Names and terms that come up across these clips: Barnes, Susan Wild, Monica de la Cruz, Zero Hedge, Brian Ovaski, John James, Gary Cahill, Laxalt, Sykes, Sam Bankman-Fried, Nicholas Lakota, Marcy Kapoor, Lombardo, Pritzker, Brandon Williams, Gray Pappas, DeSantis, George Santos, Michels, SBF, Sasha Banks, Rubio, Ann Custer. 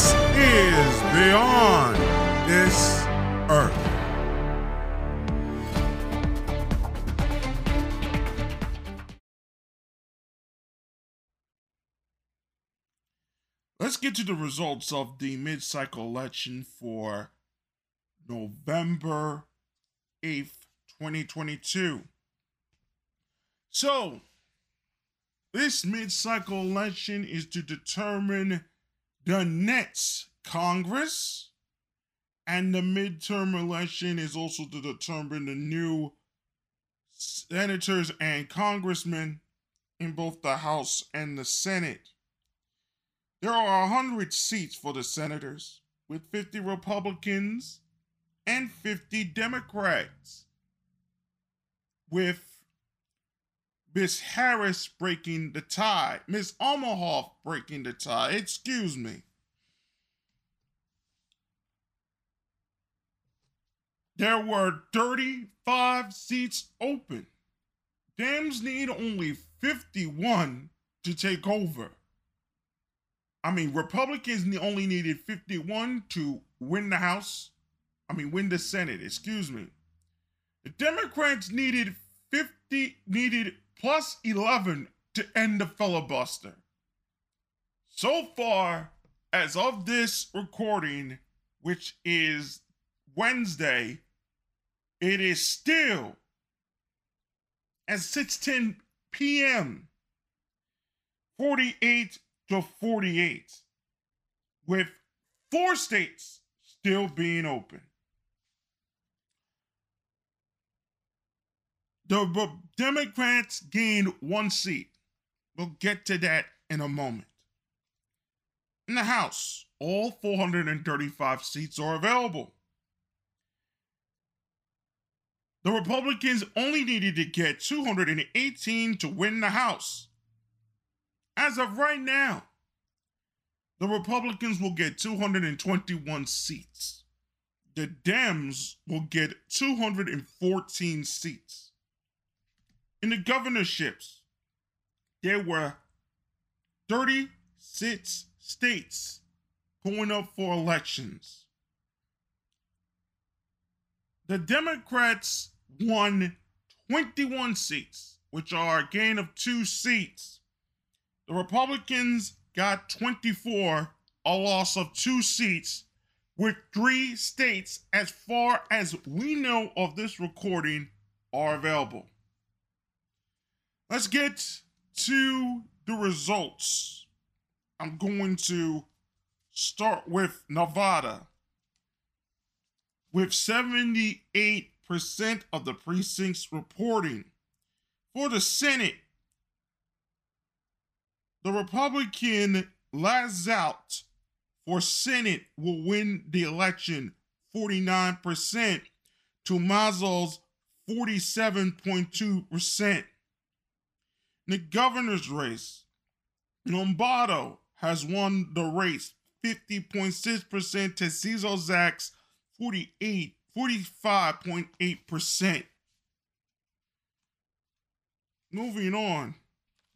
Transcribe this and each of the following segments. This is Beyond This Earth. Let's get to the results of the mid-cycle election for November 8th, 2022. So, this mid-cycle election is to determine the next Congress, and the midterm election is also to determine the new senators and congressmen in both the House and the Senate. There are 100 seats for the senators, with 50 Republicans and 50 Democrats, with Miss Harris breaking the tie, Miss Omarov breaking the tie, excuse me. There were 35 seats open. Dems need only 51 to take over. I mean, Republicans only needed 51 to win the House. I mean, win the Senate, excuse me. The Democrats needed plus 11 to end the filibuster. So far, as of this recording, which is Wednesday, it is still at 6:10 p.m., 48 to 48, with 4 states still being open. The Democrats gained 1 seat. We'll get to that in a moment. In the House, all 435 seats are available. The Republicans only needed to get 218 to win the House. As of right now, the Republicans will get 221 seats. The Dems will get 214 seats. In the governorships, there were 36 states going up for elections. The Democrats won 21 seats, which are a gain of 2 seats. The Republicans got 24, a loss of 2 seats, with 3 states, as far as we know of this recording, are available. Let's get to the results. I'm going to start with Nevada. With 78% of the precincts reporting. For the Senate, the Republican Laxalt for Senate will win the election 49% to Michels' 47.2%. The governor's race, Lombardo has won the race 50.6% to Salazar's 45.8%. Moving on,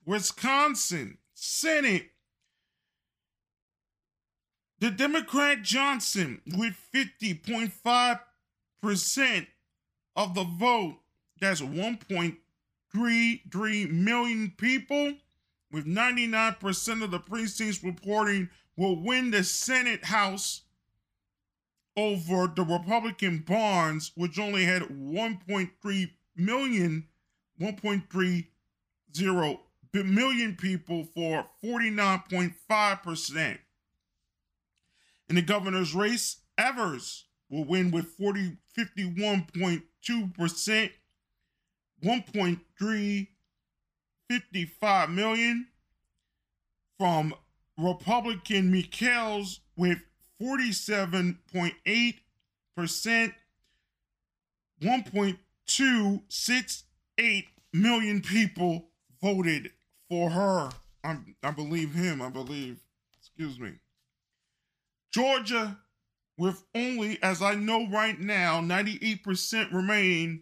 Wisconsin Senate, the Democrat Johnson with 50.5% of the vote. That's 1.33 million people, with 99% of the precincts reporting, will win the Senate House over the Republican Barnes, which only had 1.30 million people for 49.5%. In the governor's race, Evers will win with 51.2%. 1.355 million from Republican Michels with 47.8%, 1.268 million people voted for her. I believe. Georgia, with only, as I know right now, 98% remaining.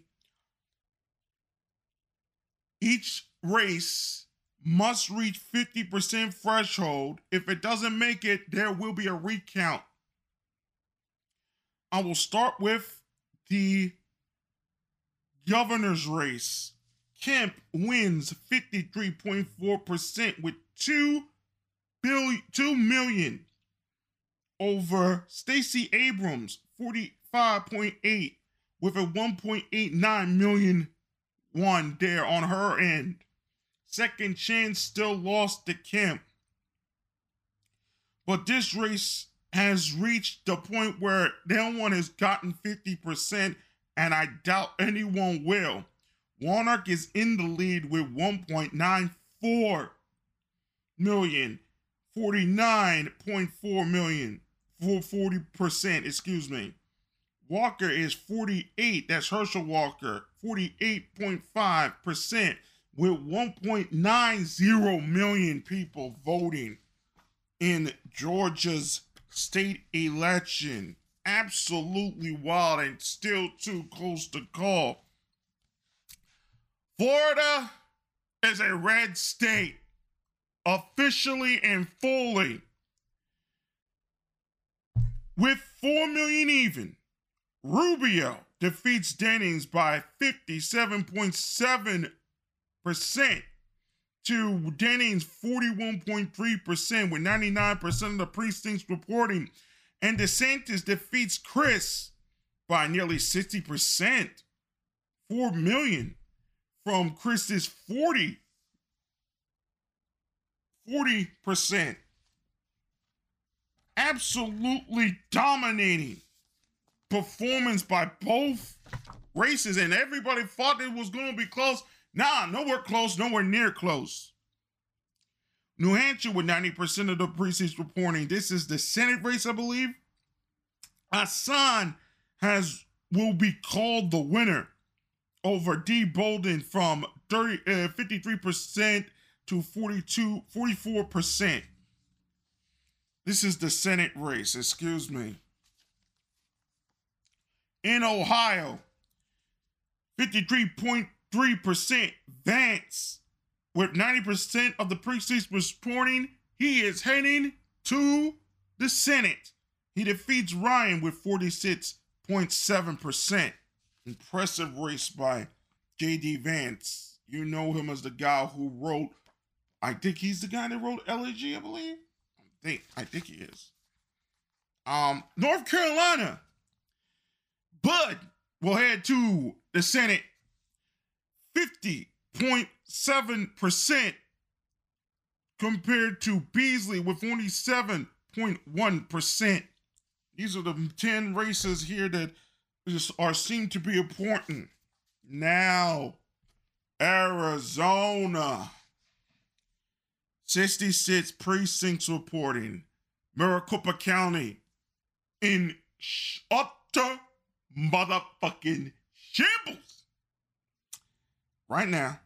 Each race must reach 50% threshold. If it doesn't make it, there will be a recount. I will start with the governor's race. Kemp wins 53.4% with 2 million over Stacey Abrams, 45.8 with a 1.89 million one there on her end. Second Chance still lost to Kemp. But this race has reached the point where no one has gotten 50%, and I doubt anyone will. Warnock is in the lead with 1.94 million, 49.4 million, for 40%, excuse me. Walker is 48, that's Herschel Walker, 48.5% with 1.90 million people voting in Georgia's state election. Absolutely wild and still too close to call. Florida is a red state, officially and fully. With 4 million even, Rubio defeats Demings by 57.7% to Demings' 41.3% with 99% of the precincts reporting. And DeSantis defeats Chris by nearly 60%, 4 million. From Chris's 40%. Absolutely dominating performance by both races, and everybody thought it was going to be close. Nah, nowhere close, nowhere near close. New Hampshire with 90% of the precincts reporting. This is the Senate race, I believe. Hassan will be called the winner over D. Bolden from 53% to 44%. This is the Senate race, excuse me. In Ohio, 53.3% Vance with 90% of the precincts reporting. He is heading to the Senate. He defeats Ryan with 46.7%. Impressive race by J.D. Vance. You know him as the guy who wrote, I think he's the guy that wrote Elegy, I believe. I think he is. North Carolina. Budd will head to the Senate. 50.7% compared to Beasley with 47.1%. These are the 10 races here that seem to be important. Now, Arizona, 66 precincts reporting. Maricopa County in utter motherfucking shambles right now.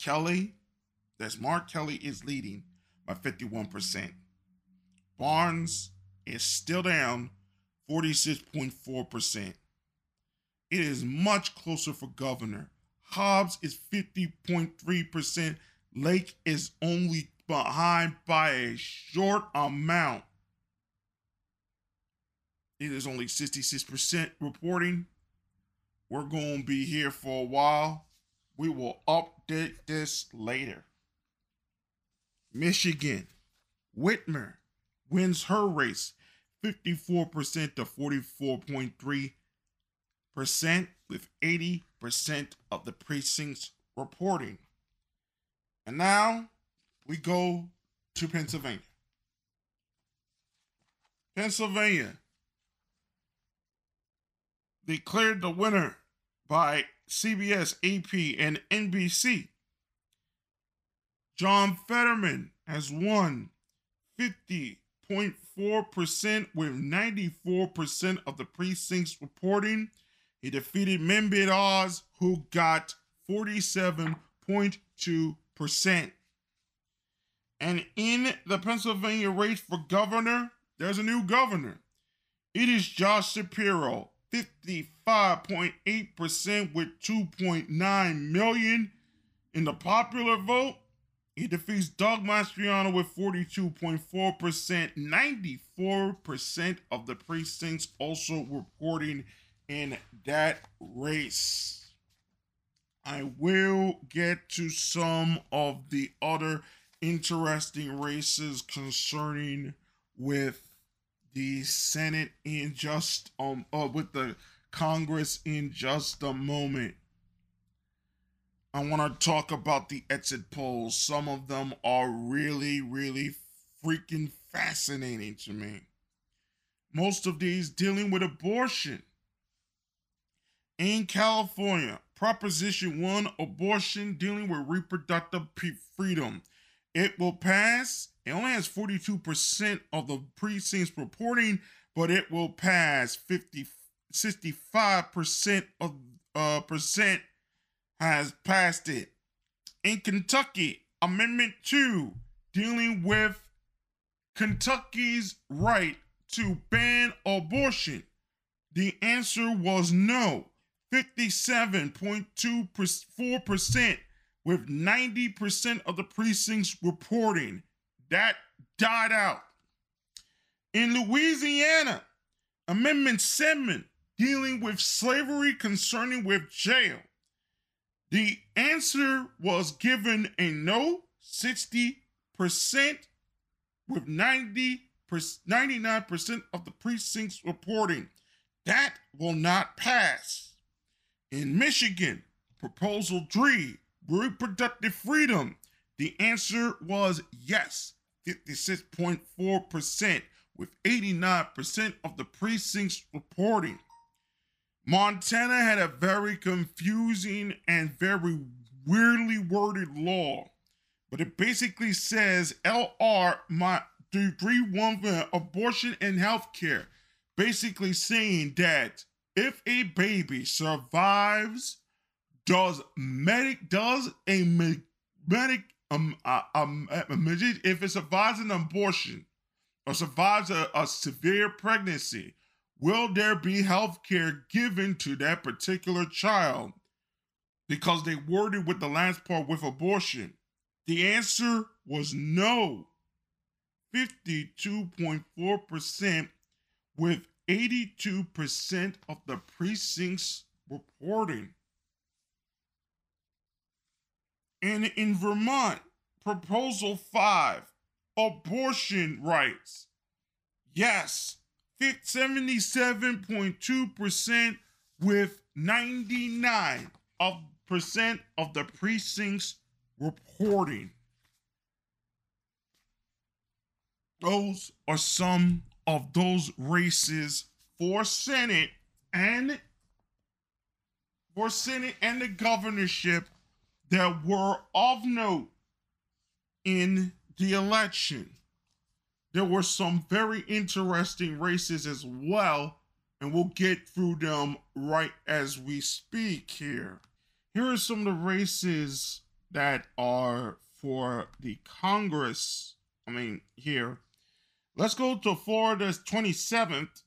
Kelly, that's Mark Kelly, is leading by 51%. Barnes is still down 46.4%. It is much closer for governor. Hobbs is 50.3%. Lake is only behind by a short amount. It is only 66% reporting. We're going to be here for a while. We will update this later. Michigan, Whitmer wins her race, 54% to 44.3% with 80% of the precincts reporting. And now we go to Pennsylvania. Pennsylvania declared the winner by CBS, AP, and NBC. John Fetterman has won 50.4% with 94% of the precincts reporting. He defeated Mehmet Oz, who got 47.2%. And in the Pennsylvania race for governor, there's a new governor. It is Josh Shapiro, 55.8% with 2.9 million in the popular vote. He defeats Doug Mastriano with 42.4%, 94% of the precincts also reporting in that race. I will get to some of the other interesting races concerning with the Senate in just with the Congress in just a moment. I want to talk about the exit polls. Some of them are really, really freaking fascinating to me. Most of these dealing with abortion. In California, Proposition 1, abortion dealing with reproductive freedom. It will pass. It only has 42% of the precincts reporting, but it will pass. 65% of percent has passed it. In Kentucky, Amendment 2, dealing with Kentucky's right to ban abortion. The answer was no. 57.24% with 90% of the precincts reporting. That died out. In Louisiana, Amendment 7, dealing with slavery concerning with jail. The answer was given a no, 60% with 99% of the precincts reporting. That will not pass. In Michigan, Proposal 3, reproductive freedom. The answer was yes, 56.4% with 89% of the precincts reporting. Montana had a very confusing and very weirdly worded law, but it basically says LR 3.1 for abortion and health care, basically saying that if a baby survives, if it survives an abortion or survives a severe pregnancy, will there be health care given to that particular child? Because they worded with the last part with abortion. The answer was no. 52.4% with 82% of the precincts reporting. And in Vermont, Proposal 5, abortion rights. Yes, 77.2% with 99% of the precincts reporting. Those are some of those races for Senate and the governorship that were of note in the election. There were some very interesting races as well, and we'll get through them right as we speak here. Here are some of the races that are for the Congress. Here. Let's go to Florida's 27th.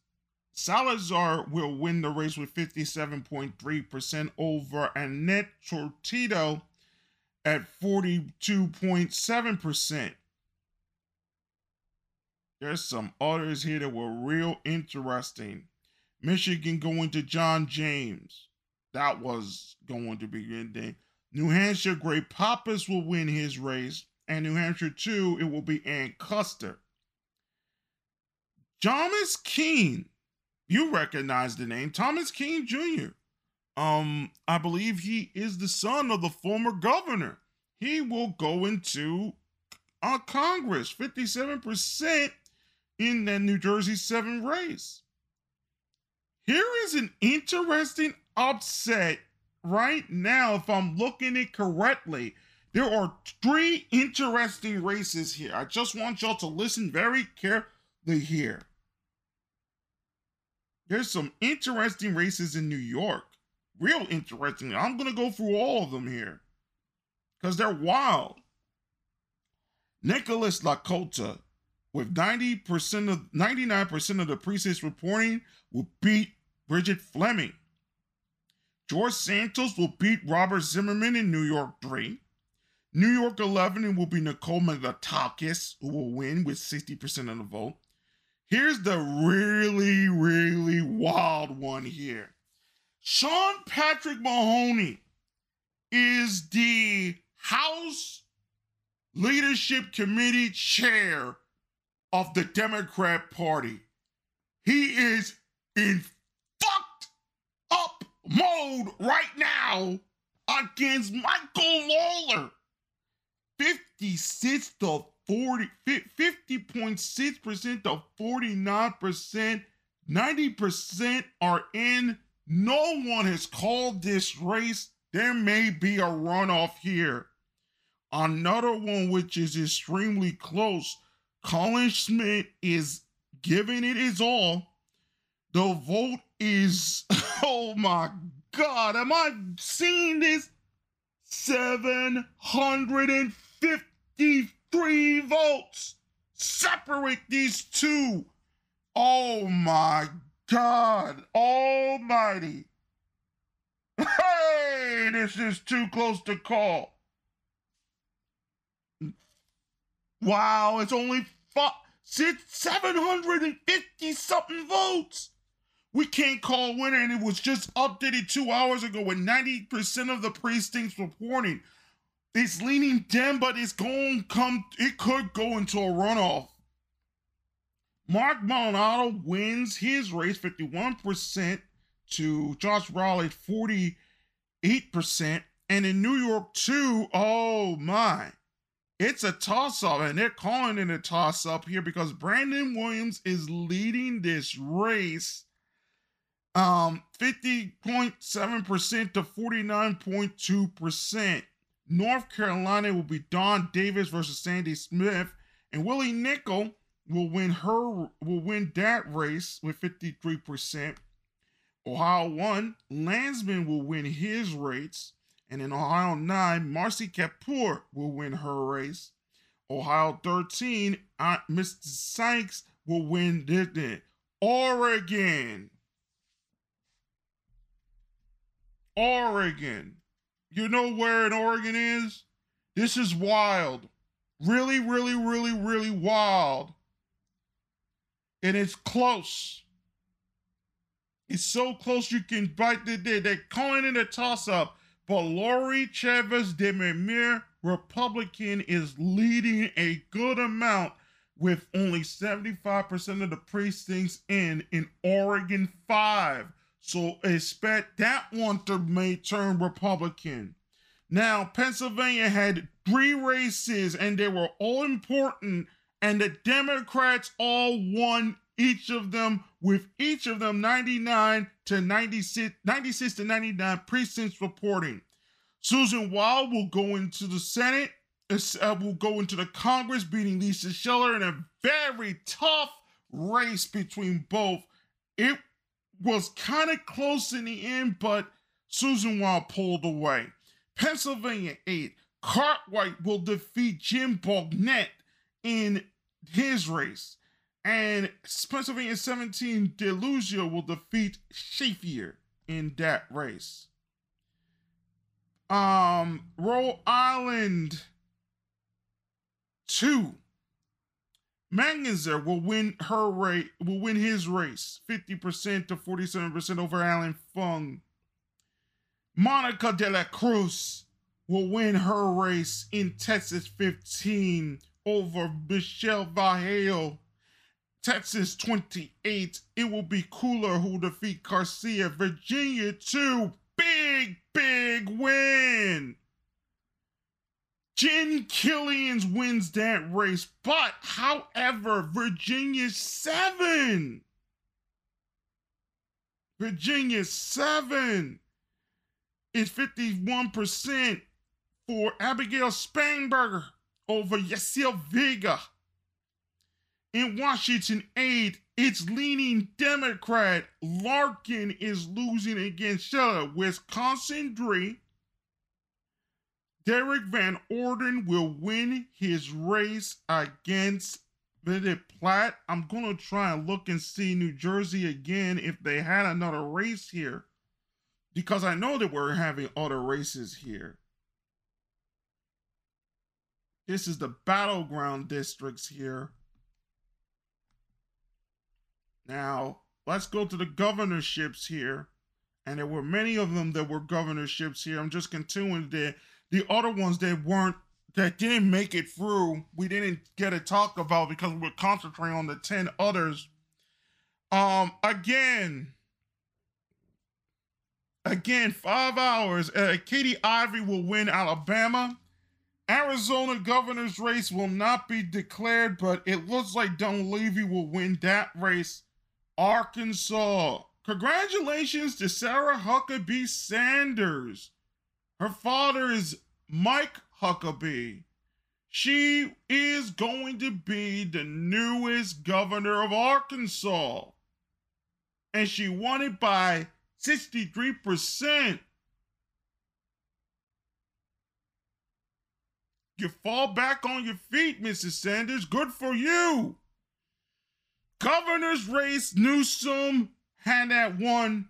Salazar will win the race with 57.3% over Annette Tortito at 42.7%. There's some others here that were real interesting. Michigan going to John James. That was going to be a good thing. New Hampshire, Gray Pappas will win his race. And New Hampshire 2, it will be Ann Custer. Thomas Kean. You recognize the name. Thomas Kean Jr. I believe he is the son of the former governor. He will go into Congress. 57%. In the New Jersey 7 race. Here is an interesting upset right now, if I'm looking at it correctly. There are three interesting races here. I just want y'all to listen very carefully here. There's some interesting races in New York. Real interesting. I'm going to go through all of them here because they're wild. Nicholas Lakota, with 99% of the precincts reporting, will beat Bridget Fleming. George Santos will beat Robert Zimmerman in New York 3. New York 11, it will be Nicole Magotakis who will win with 60% of the vote. Here's the really, really wild one here. Sean Patrick Mahoney is the House Leadership Committee chair of the Democrat Party. He is in fucked up mode right now against Michael Lawler. 50.6% to 49%, 90% are in. No one has called this race. There may be a runoff here. Another one which is extremely close. Colin Schmidt is giving it his all. The vote is, oh my God, am I seeing this? 753 votes separate these two. Oh my God almighty. Hey, this is too close to call. Wow, it's only 750 something votes. We can't call a winner, and it was just updated 2 hours ago with 90% of the precincts reporting. It's leaning Dem, but it's going to come, it could go into a runoff. Mark Maldonado wins his race 51% to Josh Raleigh 48%. And in New York, too, oh my. It's a toss-up, and they're calling it a toss-up here because Brandon Williams is leading this race 50.7% to 49.2%. North Carolina will be Dawn Davis versus Sandy Smith, and Willie Nickel will win that race with 53%. Ohio 1, Landsman will win his race. And in Ohio 9, Marcy Kapoor will win her race. Ohio 13, Mr. Sykes will win this. Oregon. You know where in Oregon is? This is wild. Really, really, really, really wild. And it's close. It's so close you can bite the dead. They're calling it a toss-up. But Lori Chavez de Mimir, Republican, is leading a good amount with only 75% of the precincts in Oregon 5. So expect that one to may turn Republican. Now, Pennsylvania had three races, and they were all important, and the Democrats all won each of them, with each of them 96 to 99 precincts reporting. Susan Wild will go into the Senate, will go into the Congress, beating Lisa Scheller in a very tough race between both. It was kind of close in the end, but Susan Wild pulled away. Pennsylvania 8, Cartwright will defeat Jim Bognett in his race. And Pennsylvania 17, DeLuzio will defeat Shaffer in that race. Rhode Island 2, Manganzer will win his race 50% to 47% over Alan Fung. Monica de la Cruz will win her race in Texas 15 over Michelle Vallejo. Texas 28, it will be Cooler who will defeat Garcia. Virginia 2, big win. Jen Killians wins that race, but however, Virginia 7 is 51% for Abigail Spanberger over Yasiel Vega. In Washington 8, it's leaning Democrat. Larkin is losing against Scheller. Wisconsin 3, Derek Van Orden will win his race against Bennett Platt. I'm going to try and look and see New Jersey again if they had another race here, because I know that we're having other races here. This is the battleground districts here. Now, let's go to the governorships here. And there were many of them that were governorships here. I'm just continuing there. The other ones that weren't, that didn't make it through, we didn't get to talk about because we were concentrating on the 10 others. Again, 5 hours. Katie Ivey will win Alabama. Arizona governor's race will not be declared, but it looks like Don Levy will win that race. Arkansas. Congratulations to Sarah Huckabee Sanders. Her father is Mike Huckabee. She is going to be the newest governor of Arkansas. And she won it by 63%. You fall back on your feet, Mrs. Sanders. Good for you. Governor's race, Newsom had that one.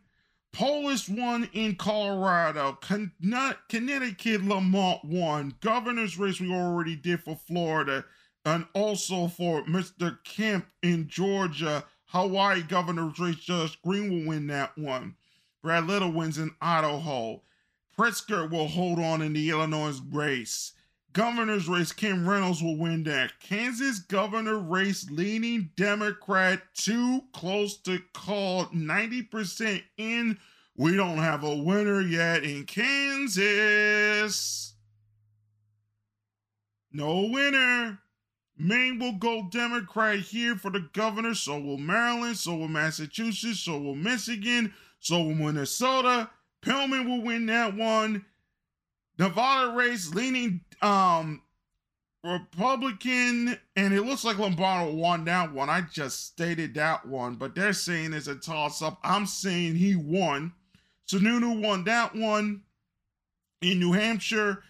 Polis won in Colorado. Connecticut, Lamont won. Governor's race we already did for Florida. And also for Mr. Kemp in Georgia. Hawaii governor's race, Judge Green will win that one. Brad Little wins in Idaho. Pritzker will hold on in the Illinois race. Governor's race, Kim Reynolds will win that. Kansas governor race, leaning Democrat, too close to call, 90% in. We don't have a winner yet in Kansas. No winner. Maine will go Democrat here for the governor. So will Maryland. So will Massachusetts. So will Michigan. So will Minnesota. Pillman will win that one. Nevada race, leaning Republican, and it looks like Lombardo won that one. I just stated that one, but they're saying it's a toss-up. I'm saying he won. Sununu won that one in New Hampshire.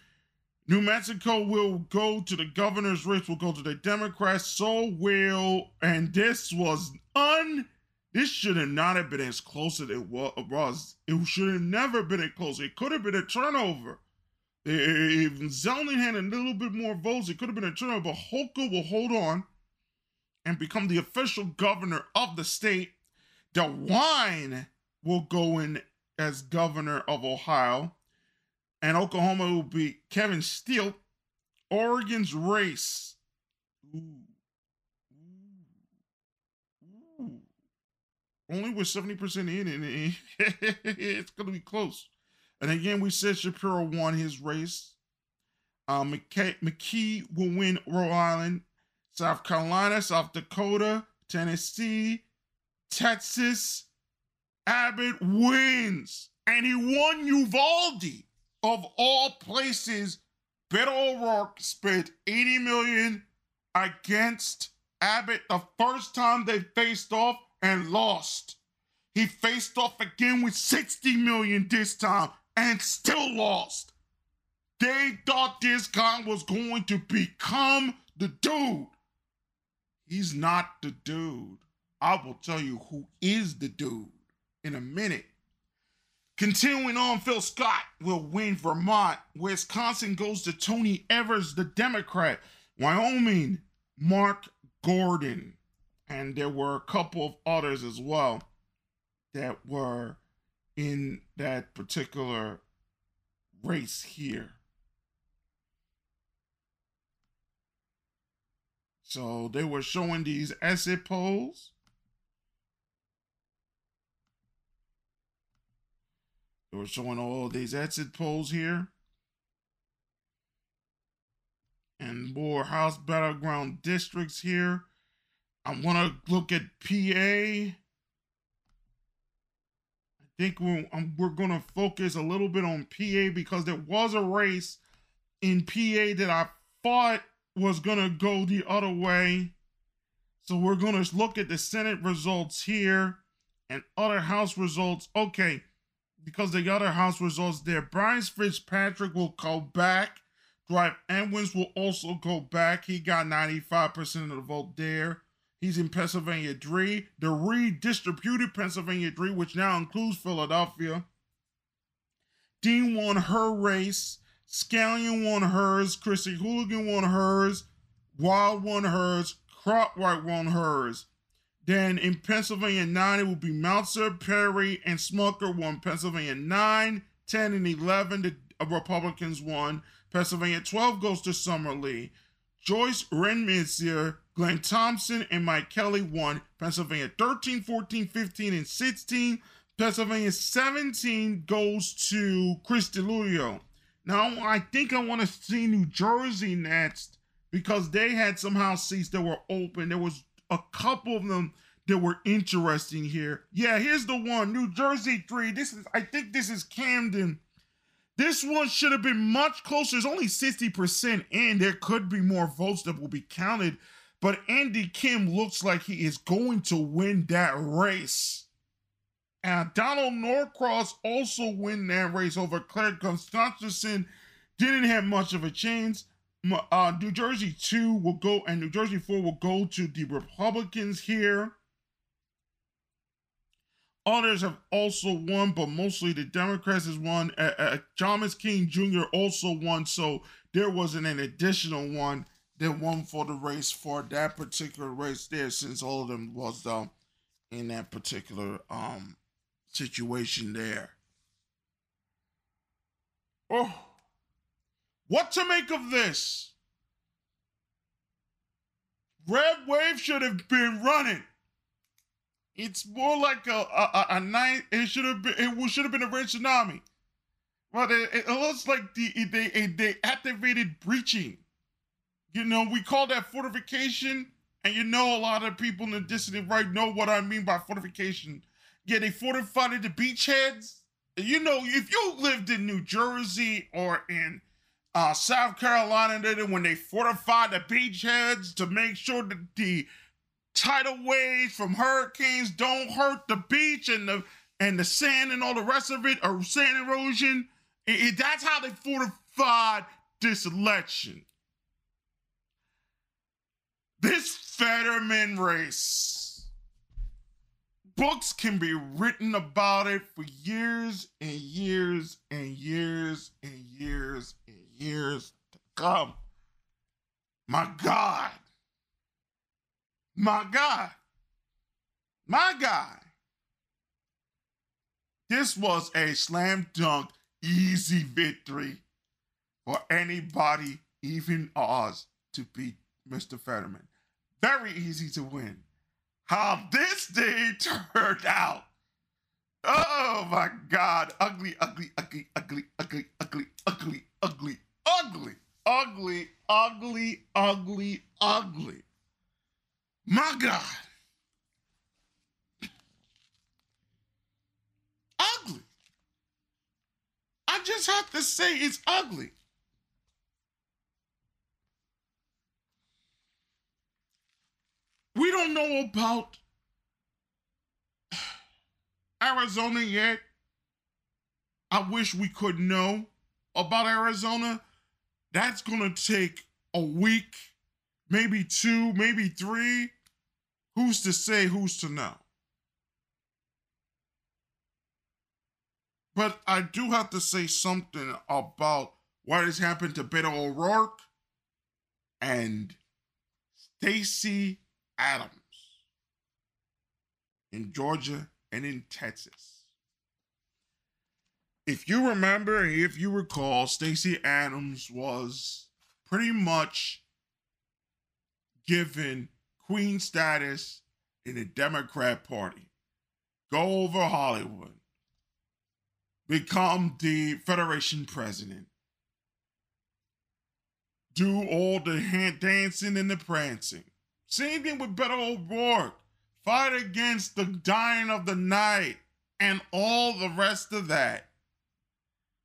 New Mexico will go to the governor's race, will go to the Democrats. So will, and this was this should have not have been as close as it was. It should have never been as close. It could have been a turnover. If Zeldin had a little bit more votes, it could have been a turnover, but Hochul will hold on and become the official governor of the state. DeWine will go in as governor of Ohio, and Oklahoma will be Kevin Steele. Oregon's race. Ooh. Only with 70% in, it's going to be close. And again, we said Shapiro won his race. McKee will win Rhode Island, South Carolina, South Dakota, Tennessee, Texas. Abbott wins. And he won Uvalde. Of all places, Beto O'Rourke spent $80 million against Abbott the first time they faced off and lost. He faced off again with $60 million this time. And still lost. They thought this guy was going to become the dude. He's not the dude. I will tell you who is the dude in a minute. Continuing on, Phil Scott will win Vermont. Wisconsin goes to Tony Evers, the Democrat. Wyoming, Mark Gordon. And there were a couple of others as well that were in that particular race here. So they were showing these exit polls. They were showing all these exit polls here. And more House battleground districts here. I want to look at PA. I think we're going to focus a little bit on PA because there was a race in PA that I thought was going to go the other way. So we're going to look at the Senate results here and other House results. Okay, because the other House results there, Bryce Fitzpatrick will go back. Dwight Edwards will also go back. He got 95% of the vote there. He's in Pennsylvania 3, the redistributed Pennsylvania 3, which now includes Philadelphia. Dean won her race. Scallion won hers. Chrissy Hooligan won hers. Wild won hers. Cartwright won hers. Then in Pennsylvania 9, it will be Meltzer, Perry, and Smucker won Pennsylvania 9, 10, and 11. The Republicans won. Pennsylvania 12 goes to Summer Lee. Joyce Renminsier, Glenn Thompson, and Mike Kelly won Pennsylvania 13, 14, 15, and 16. Pennsylvania 17 goes to Chris DiLulio. Now, I think I want to see New Jersey next because they had somehow seats that were open. There was a couple of them that were interesting here. Yeah, here's the one, New Jersey 3. I think this is Camden. This one should have been much closer. It's only 60% in. There could be more votes that will be counted. But Andy Kim looks like he is going to win that race. And Donald Norcross also win that race over Claire Constantison. Didn't have much of a chance. New Jersey 2 will go, and New Jersey 4 will go to the Republicans here. Others have also won, but mostly the Democrats has won. Thomas King Jr. also won, so there wasn't an additional one that won for the race for that particular race there, since all of them was in that particular situation there. Oh, what to make of this? Red Wave should have been running. It's more like a night. It should have been a red tsunami, but it looks like they activated breaching. You know, we call that fortification, and you know a lot of people in the dissident right know what I mean by fortification. Yeah, they fortified the beachheads. You know, if you lived in New Jersey or in South Carolina, then when they fortified the beachheads to make sure that the tidal waves from hurricanes don't hurt the beach and the sand and all the rest of it, or sand erosion. That's how they fortified this election. This Fetterman race, books can be written about it for years and years and years and years and years to come. My God. This was a slam dunk, easy victory for anybody, even Oz, to beat Mr. Fetterman. Very easy to win. How this day turned out. Oh my God. Ugly. My God. Ugly. I just have to say it's ugly. We don't know about Arizona yet. I wish we could know about Arizona. That's going to take a week, maybe two, maybe three. Who's to say, who's to know? But I do have to say something about what has happened to Beto O'Rourke and Stacey Abrams in Georgia and in Texas. If you remember, if you recall, Stacey Abrams was pretty much given queen status in the Democrat Party. Go over Hollywood. Become the Federation president. Do all the hand dancing and the prancing. Same thing with Beto O'Rourke. Fight against the dying of the night and all the rest of that.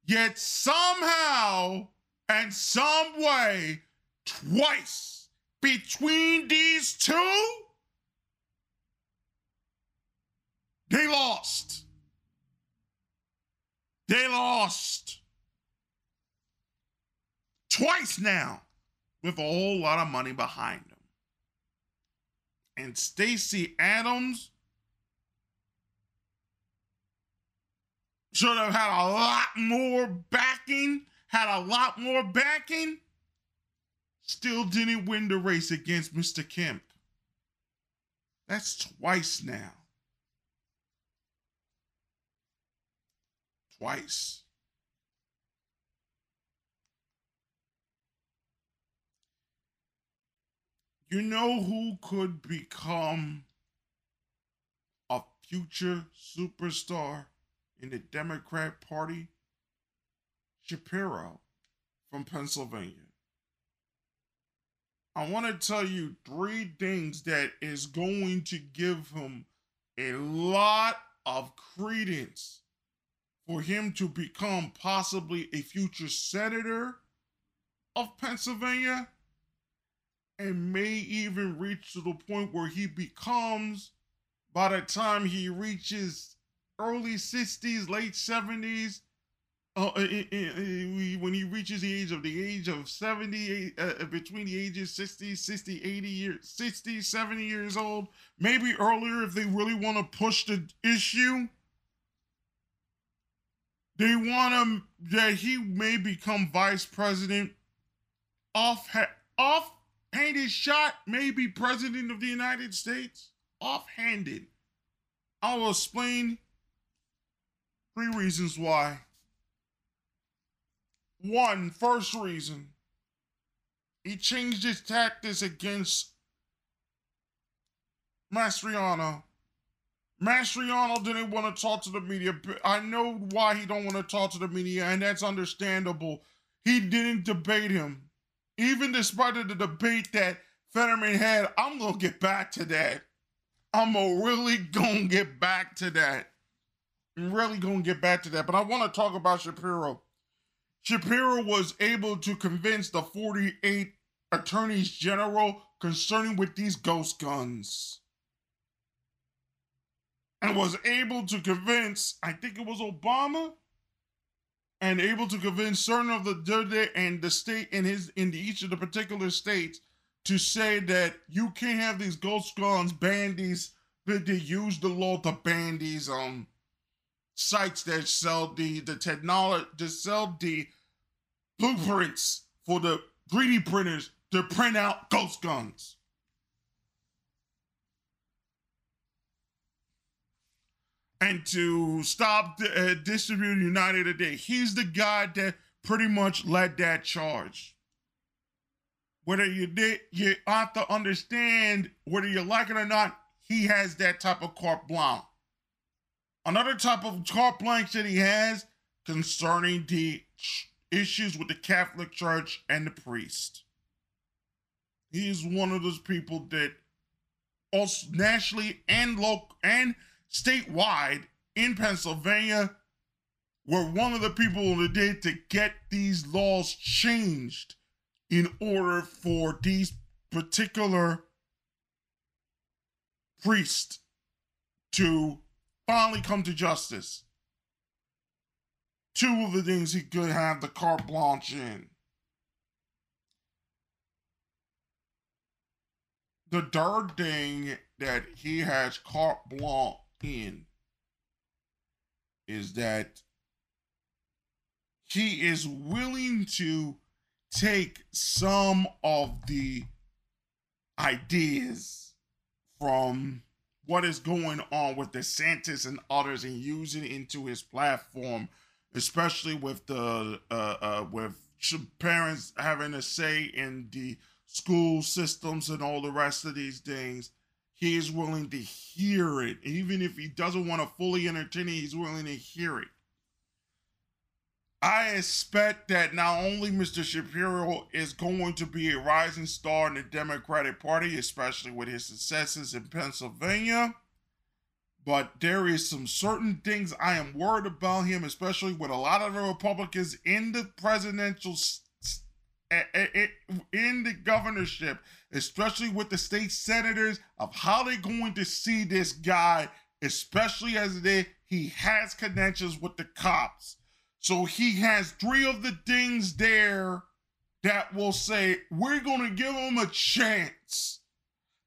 Yet somehow and some way, twice between these two, they lost. They lost. Twice now, with a whole lot of money behind them. And Stacey Abrams should have had a lot more backing had a lot more backing, still didn't win the race against Mr. Kemp. That's twice now. Twice. You know who could become a future superstar in the Democrat Party? Shapiro from Pennsylvania. I want to tell you three things that is going to give him a lot of credence for him to become possibly a future senator of Pennsylvania and may even reach to the point where he becomes, by the time he reaches early 60s, late 70s, when he reaches the age of 70, between the ages 60, 70 years old, maybe earlier if they really want to push the issue. They want him that he may become vice president. Off-handed shot, maybe president of the United States. Off-handed. I will explain 3 reasons why. One, first reason, he changed his tactics against Mastriano. Mastriano didn't want to talk to the media. I know why he don't want to talk to the media, and that's understandable. He didn't debate him. Even despite the debate that Fetterman had, I'm going to get back to that. I'm really going to get back to that. I'm really going to get back to that. But I want to talk about Shapiro. Shapiro was able to convince the 48 attorneys general concerning with these ghost guns. And was able to convince, I think it was Obama, and able to convince certain of the and the state in his in each of the particular states to say that you can't have these ghost guns, ban these, that they use the law to ban these sites that sell the technology, to sell the blueprints for the 3D printers to print out ghost guns. And to stop the distribute United today. He's the guy that pretty much led that charge. Whether you did, you have to understand, whether you like it or not, he has that type of carte blanche. Another type of carte blanche that he has concerning the issues with the Catholic Church and the priest. He is one of those people that also nationally and local and statewide in Pennsylvania were one of the people that did to get these laws changed in order for these particular priests to finally come to justice. Two of the things he could have the carte blanche in. The third thing that he has carte blanche in is that he is willing to take some of the ideas from what is going on with DeSantis and others and using it into his platform, especially with the with parents having a say in the school systems and all the rest of these things. He is willing to hear it. Even if he doesn't want to fully entertain it, he's willing to hear it. I expect that not only Mr. Shapiro is going to be a rising star in the Democratic Party, especially with his successes in Pennsylvania, but there is some certain things I am worried about him, especially with a lot of the Republicans in the presidential, in the governorship, especially with the state senators, of how they're going to see this guy, especially as he has connections with the cops. So he has 3 of the things there that will say, we're going to give him a chance.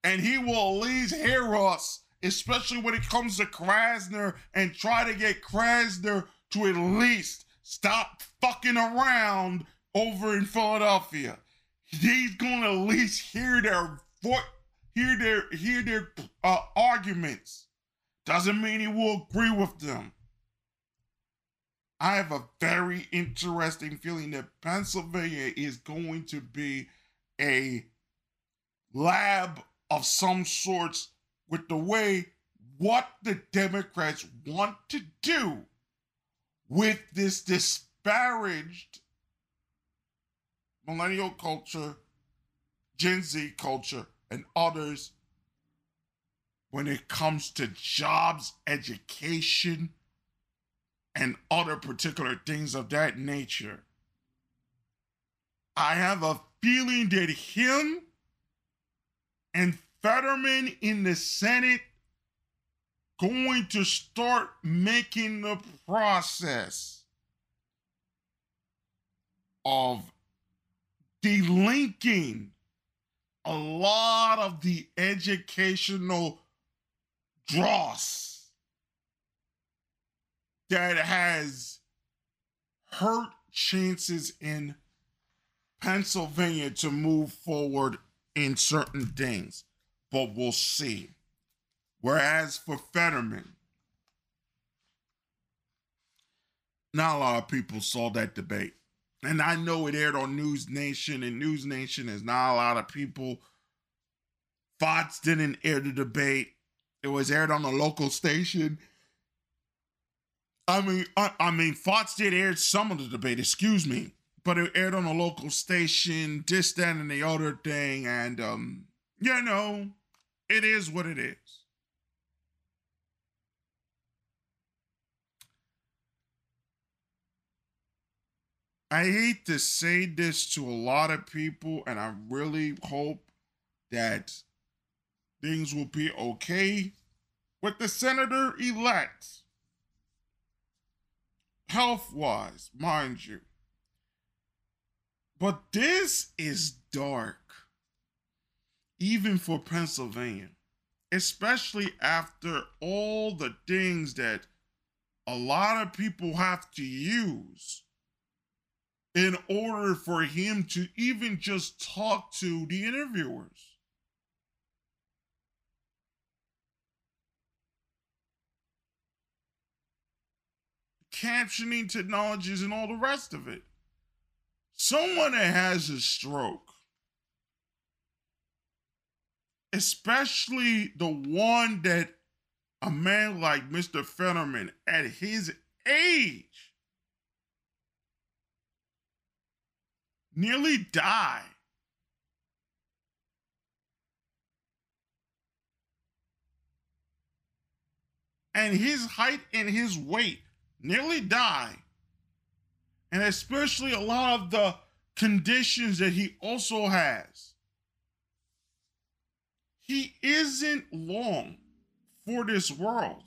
And he will at least hear us, especially when it comes to Krasner, and try to get Krasner to at least Stop fucking around over in Philadelphia. He's gonna at least hear their arguments. Doesn't mean he will agree with them. I have a very interesting feeling that Pennsylvania is going to be a lab of some sorts with the way what the Democrats want to do with this disparaged millennial culture, Gen Z culture, and others when it comes to jobs, education, and other particular things of that nature. I have a feeling that him and Fetterman in the Senate going to start making the process of delinking a lot of the educational dross that has hurt chances in Pennsylvania to move forward in certain things, but we'll see. Whereas for Fetterman, not a lot of people saw that debate. And I know it aired on News Nation, and News Nation is not a lot of people. Fox didn't air the debate. It was aired on a local station. I mean, Fox did air some of the debate, excuse me, but it aired on a local station, this, that, and the other thing, and, you know, it is what it is. I hate to say this to a lot of people, and I really hope that things will be okay with the senator-elect. Health-wise, mind you. But this is dark, even for Pennsylvania, especially after all the things that a lot of people have to use in order for him to even just talk to the interviewers. Captioning technologies and all the rest of it. Someone that has a stroke, especially the one that a man like Mr. Fetterman at his age nearly died. And his height and his weight nearly die, and especially a lot of the conditions that he also has. He isn't long for this world,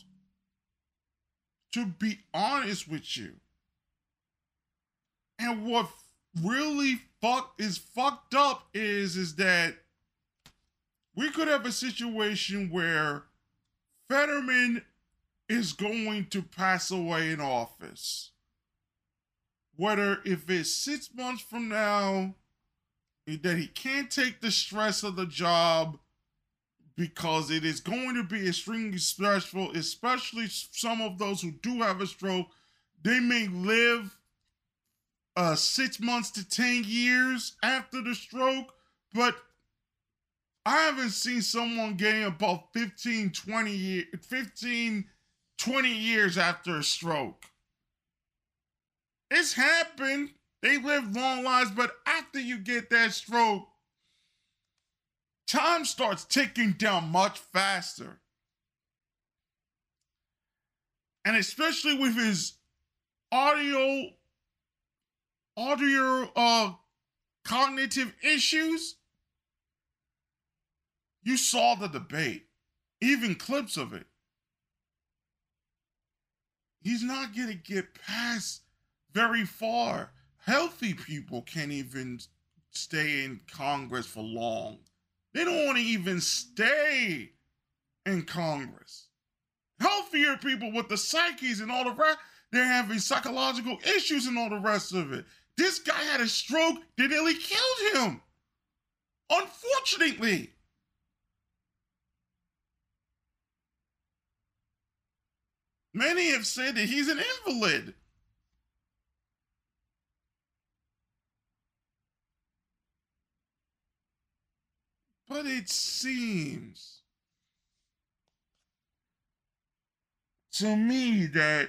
to be honest with you. And what really fucked up is that we could have a situation where Fetterman is going to pass away in office. Whether if it's 6 months from now, that he can't take the stress of the job because it is going to be extremely stressful, especially some of those who do have a stroke. They may live 6 months to 10 years after the stroke, but I haven't seen someone getting about 15, 20 years after a stroke. It's happened. They live long lives, but after you get that stroke, time starts ticking down much faster. And especially with his audio cognitive issues, you saw the debate, even clips of it. He's not going to get past very far. Healthy people can't even stay in Congress for long. They don't want to even stay in Congress. Healthier people with the psyches and all the rest, They're having psychological issues and all the rest of it. This guy had a stroke that nearly killed him. Unfortunately. Many have said that he's an invalid. But it seems to me that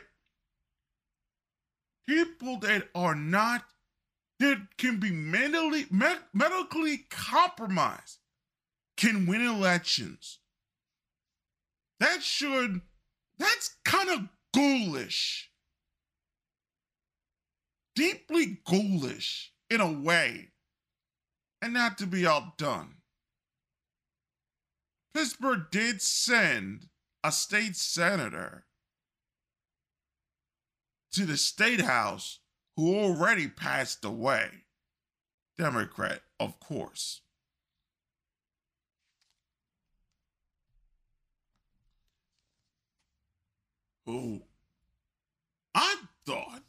people that are not, that can be medically compromised, can win elections. That's kind of ghoulish. Deeply ghoulish in a way. And not to be outdone. Pittsburgh did send a state senator to the state house who already passed away. Democrat, of course. Who I thought.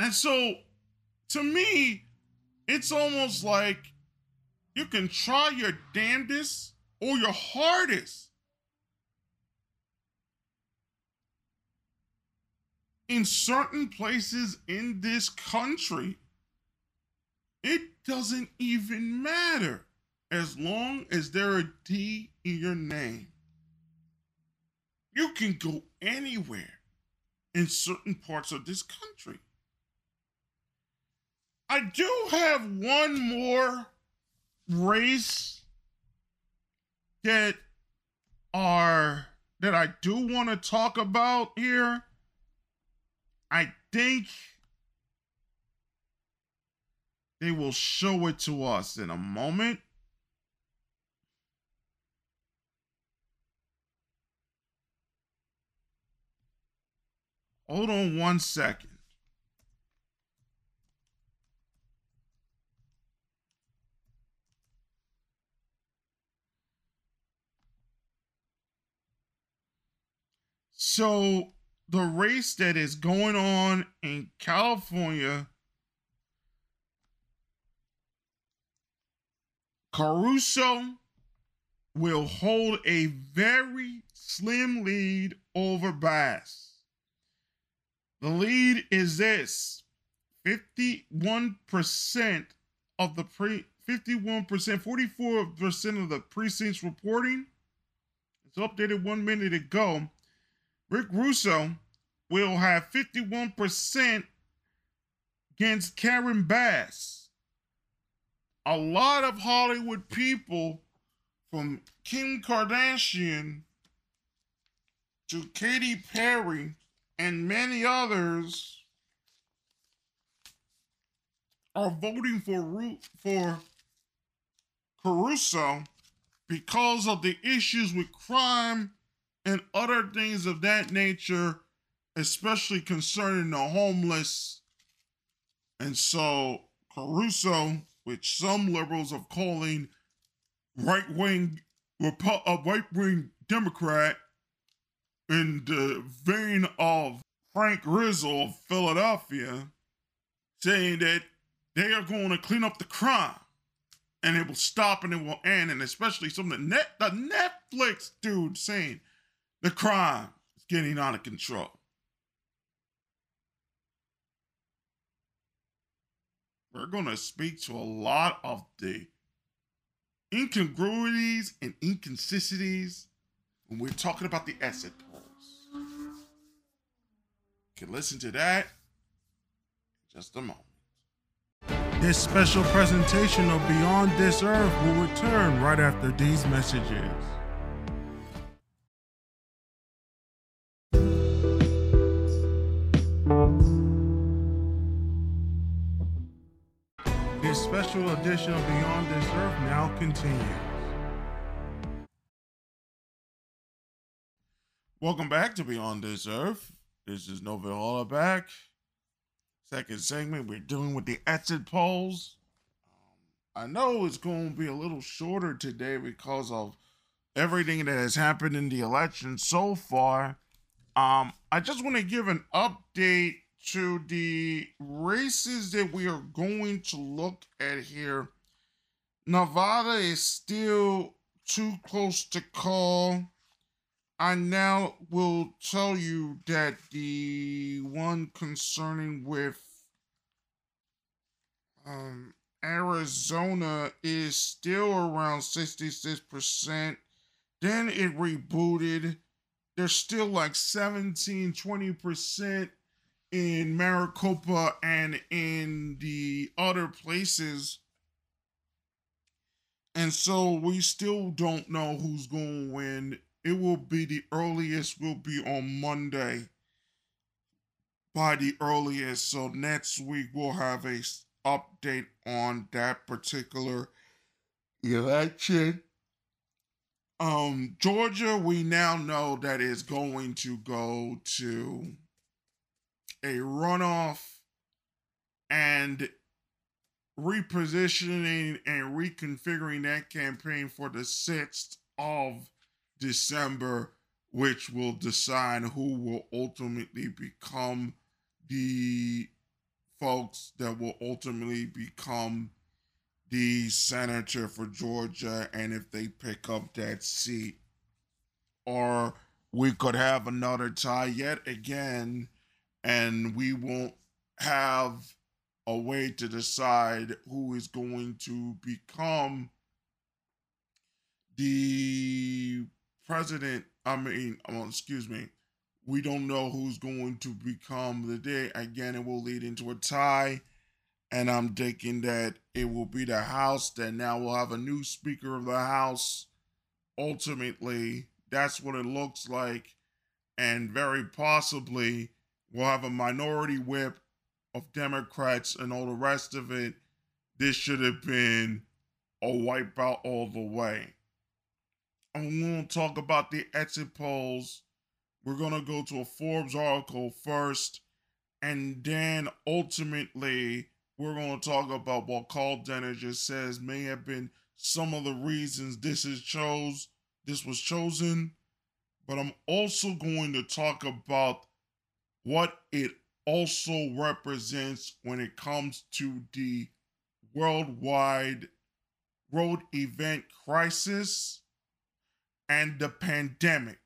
And so, to me, it's almost like you can try your damnedest or your hardest in certain places in this country. It doesn't even matter as long as there are D in your name. You can go anywhere in certain parts of this country. I do have one more race that I do want to talk about here. I think they will show it to us in a moment. Hold on one second. So the race that is going on in California, Caruso will hold a very slim lead over Bass. The lead is this: 51% of the 44% of the precincts reporting. It's updated 1 minute ago. Rick Russo will have 51% against Karen Bass. A lot of Hollywood people, from Kim Kardashian to Katy Perry and many others, are voting for Caruso because of the issues with crime and other things of that nature, especially concerning the homeless. And so Caruso, which some liberals are calling right-wing Democrat, in the vein of Frank Rizzo of Philadelphia, saying that they are going to clean up the crime and it will stop and it will end. And especially some of the Netflix dude saying the crime is getting out of control. We're going to speak to a lot of the incongruities and inconsistencies when we're talking about the exit polls. You can listen to that in just a moment. This special presentation of Beyond This Earth will return right after these messages. This special edition of Beyond This Earth now continues. Welcome back to Beyond This Earth. This is Novell Holler back. Second segment, we're doing with the exit polls. I know it's going to be a little shorter today because of everything that has happened in the election so far. I just want to give an update to the races that we are going to look at here. Nevada is still too close to call. I now will tell you that the one concerning with Arizona is still around 66%. Then it rebooted. There's still like 17-20% in Maricopa and in the other places. And so we still don't know who's going to win. It will be the earliest will be on Monday by the earliest. So next week we'll have a update on that particular election. Georgia, we now know that is going to go to a runoff and repositioning and reconfiguring that campaign for the 6th of December, which will decide who will ultimately become the folks that will ultimately become the senator for Georgia, and if they pick up that seat. Or we could have another tie yet again, and we won't have a way to decide who is going to become the president. We don't know who's going to become the day. Again, it will lead into a tie. And I'm thinking that it will be the House that now will have a new Speaker of the House. Ultimately, that's what it looks like. And very possibly, we'll have a minority whip of Democrats and all the rest of it. This should have been a wipeout all the way. I'm going to talk about the exit polls. We're going to go to a Forbes article first, and then ultimately we're going to talk about what Carl Denner just says may have been some of the reasons this was chosen, but I'm also going to talk about what it also represents when it comes to the worldwide road event crisis and the pandemic.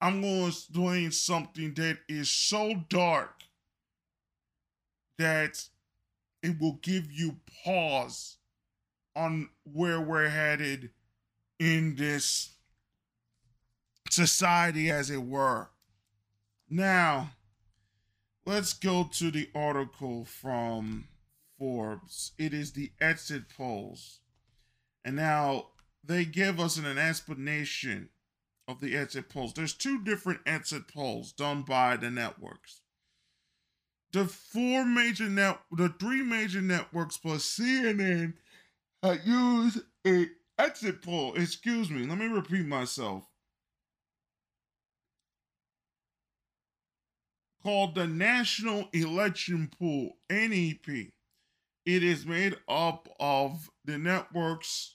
I'm going to explain something that is so dark that it will give you pause on where we're headed in this society, as it were. Now, let's go to the article from Forbes. It is the exit polls. And now they give us an explanation of the exit polls. There's two different exit polls done by the networks. The three major networks plus CNN use a exit poll. Excuse me, let me repeat myself. Called the National Election Pool, NEP. It is made up of the networks.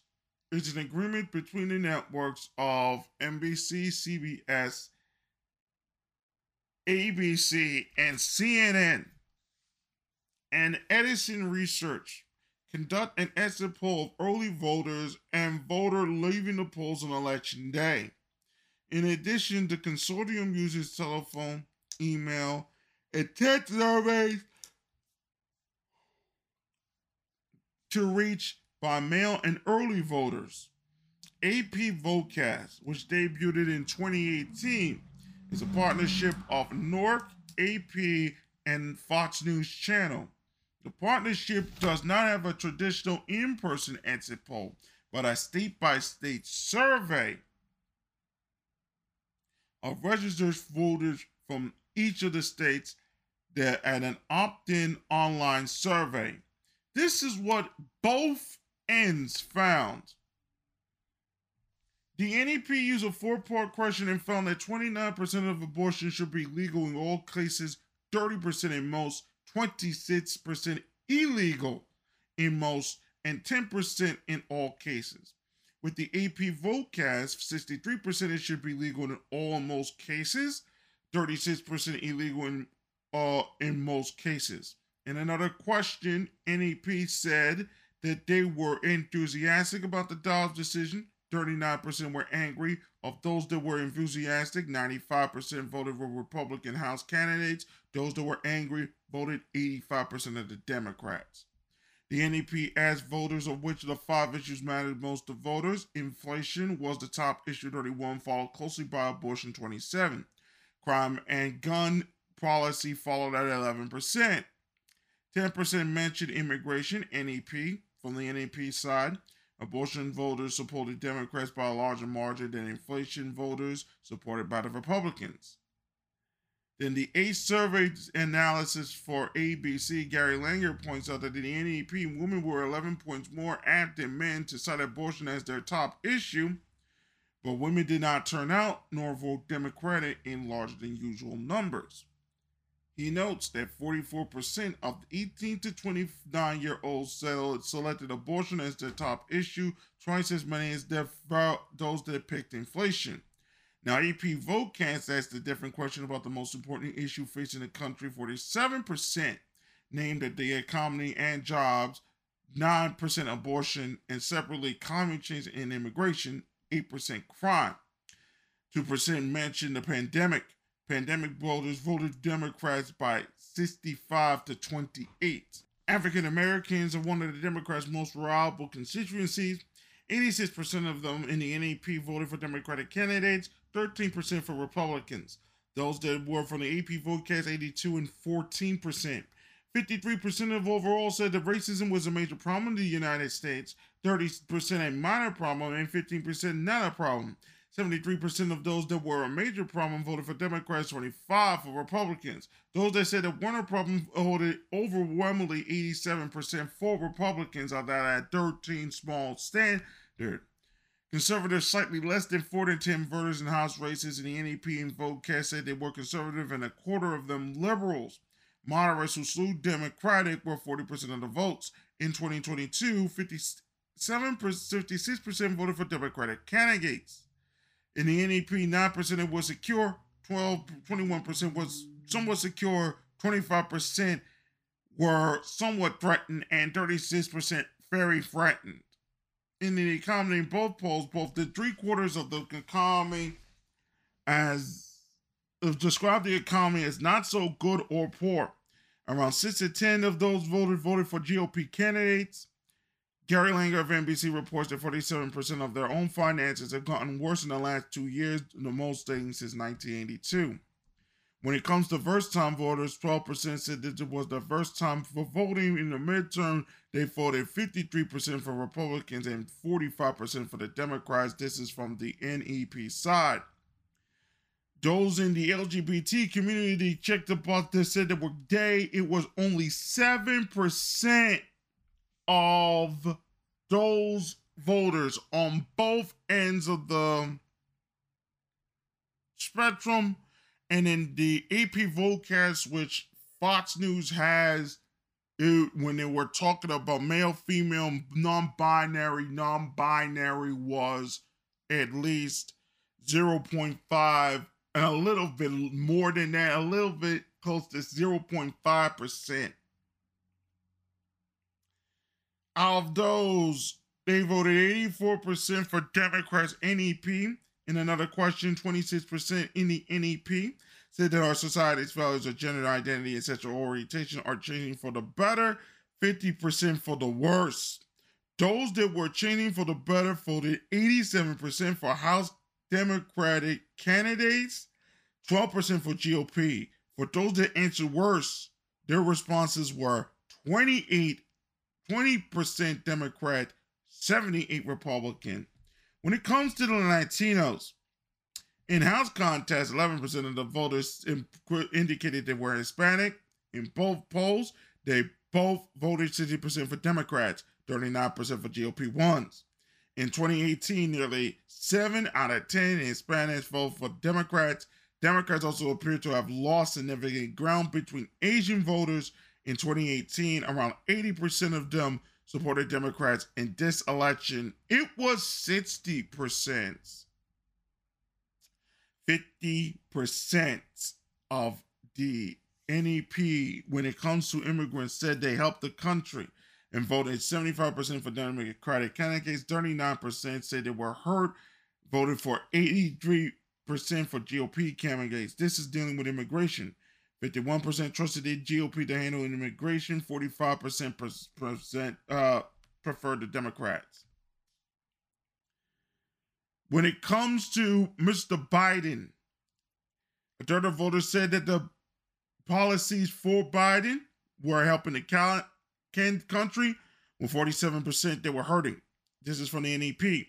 It's an agreement between the networks of NBC, CBS, ABC, and CNN. And Edison Research conduct an exit poll of early voters and voter leaving the polls on election day. In addition, the consortium uses telephone, email, and text surveys to reach by mail and early voters. AP Vocast, which debuted in 2018, is a partnership of NORC, AP, and Fox News Channel. The partnership does not have a traditional in-person exit poll, but a state-by-state survey of registered voters from each of the states that at an opt-in online survey. This is what both ends found. The NEP used a four-part question and found that 29% of abortion should be legal in all cases, 30% in most, 26% illegal in most, and 10% in all cases. With the AP vote cast, 63% it should be legal in all most cases, 36% illegal in most cases. In another question, NEP said that they were enthusiastic about the Dobbs decision. 39% were angry. Of those that were enthusiastic, 95% voted for Republican House candidates. Those that were angry voted 85% of the Democrats. The NEP asked voters of which of the 5 issues mattered most to voters. Inflation was the top issue, 31, followed closely by abortion, 27. Crime and gun policy followed at 11%. 10% mentioned immigration, NEP, from the NEP side. Abortion voters supported Democrats by a larger margin than inflation voters supported by the Republicans. Then the 8th survey analysis for ABC, Gary Langer, points out that in the NEP, women were 11 points more apt than men to cite abortion as their top issue, but women did not turn out nor vote Democratic in larger than usual numbers. He notes that 44% of 18 to 29-year-olds selected abortion as their top issue, twice as many as those that picked inflation. Now, AP vote cast asked a different question about the most important issue facing the country. 47% named that the economy and jobs, 9% abortion, and separately climate change and immigration, 8% crime. 2% mentioned the pandemic. Pandemic voters voted Democrats by 65 to 28. African Americans are one of the Democrats' most reliable constituencies. 86% of them in the NEP voted for Democratic candidates, 13% for Republicans. Those that were from the AP vote cast, 82 and 14%. 53% of overall said that racism was a major problem in the United States, 30% a minor problem, and 15% not a problem. 73% of those that were a major problem voted for Democrats, 25 for Republicans. Those that said that weren't a problem voted overwhelmingly 87% for Republicans, although at 13 small standard. Conservatives slightly less than 4 to 10 voters in House races in the NEP and vote cast said they were conservative and a quarter of them liberals. Moderates who slew Democratic were 40% of the votes. In 2022, 56% voted for Democratic candidates. In the NEP, 9% was secure, 21% was somewhat secure, 25% were somewhat threatened, and 36% very threatened. In the economy, in both polls, both the 3/4 of the economy as described the economy as not so good or poor. Around 6 to 10 of those voted for GOP candidates. Gary Langer of NBC reports that 47% of their own finances have gotten worse in the last 2 years, the most thing since 1982. When it comes to first-time voters, 12% said that it was the first time for voting in the midterm. They voted 53% for Republicans and 45% for the Democrats. This is from the NEP side. Those in the LGBT community checked the box that said that were gay. It was only 7%. Of those voters on both ends of the spectrum, and in the AP vote cast, which Fox News has, when they were talking about male, female, non-binary was at least 0.5, and a little bit more than that, a little bit close to 0.5%. Out of those, they voted 84% for Democrats NEP. In another question, 26% in the NEP said that our society's values of gender identity and sexual orientation are changing for the better, 50% for the worse. Those that were changing for the better voted 87% for House Democratic candidates, 12% for GOP. For those that answered worse, their responses were 20% Democrat, 78% Republican. When it comes to the Latinos, in House contests, 11% of the voters indicated they were Hispanic. In both polls, they both voted 60% for Democrats, 39% for GOP ones. In 2018, nearly 7 out of 10 Hispanics voted for Democrats. Democrats also appear to have lost significant ground between Asian voters. In 2018, around 80% of them supported Democrats in this election, it was 60%. 50% of the NEP, when it comes to immigrants, said they helped the country and voted 75% for Democratic candidates. 39% said they were hurt, voted for 83% for GOP candidates. This is dealing with immigration. 51% trusted the GOP to handle immigration. 45% preferred the Democrats. When it comes to Mr. Biden, a third of voters said that the policies for Biden were helping the country, with 47% that were hurting. This is from the NEP.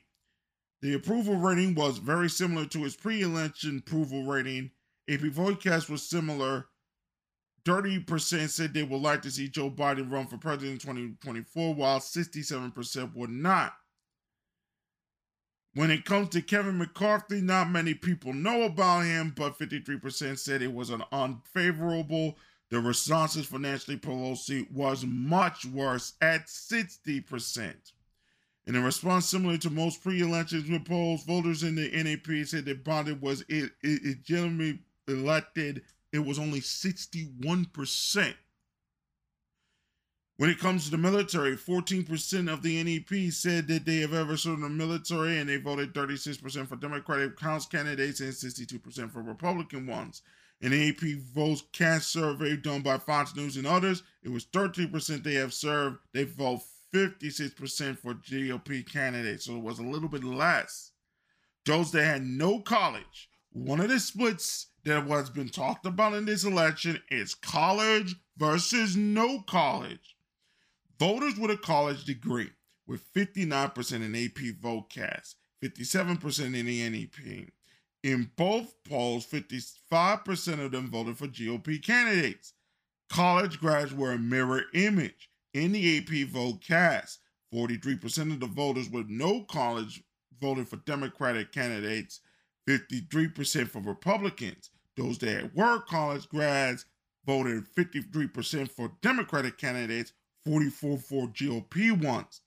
The approval rating was very similar to its pre-election approval rating. AP Voitcast was similar. 30% said they would like to see Joe Biden run for president in 2024, while 67% would not. When it comes to Kevin McCarthy, not many people know about him, but 53% said it was an unfavorable. The responses for Nancy Pelosi was much worse at 60%. In a response similar to most pre-election polls, voters in the NEP said that Biden was legitimately elected. It was only 61%. When it comes to the military, 14% of the NEP said that they have ever served in the military, and they voted 36% for Democratic House candidates and 62% for Republican ones. In the AP Votes Cast survey done by Fox News and others, it was 13% they have served. They vote 56% for GOP candidates, so it was a little bit less. Those that had no college, one of the splits that has been talked about in this election is college versus no college. Voters with a college degree with 59% in AP Voitcast, 57% in the NEP. In both polls, 55% of them voted for GOP candidates. College grads were a mirror image. In the AP Voitcast, 43% of the voters with no college voted for Democratic candidates, 53% for Republicans. Those that were college grads voted 53% for Democratic candidates, 44 for GOP ones.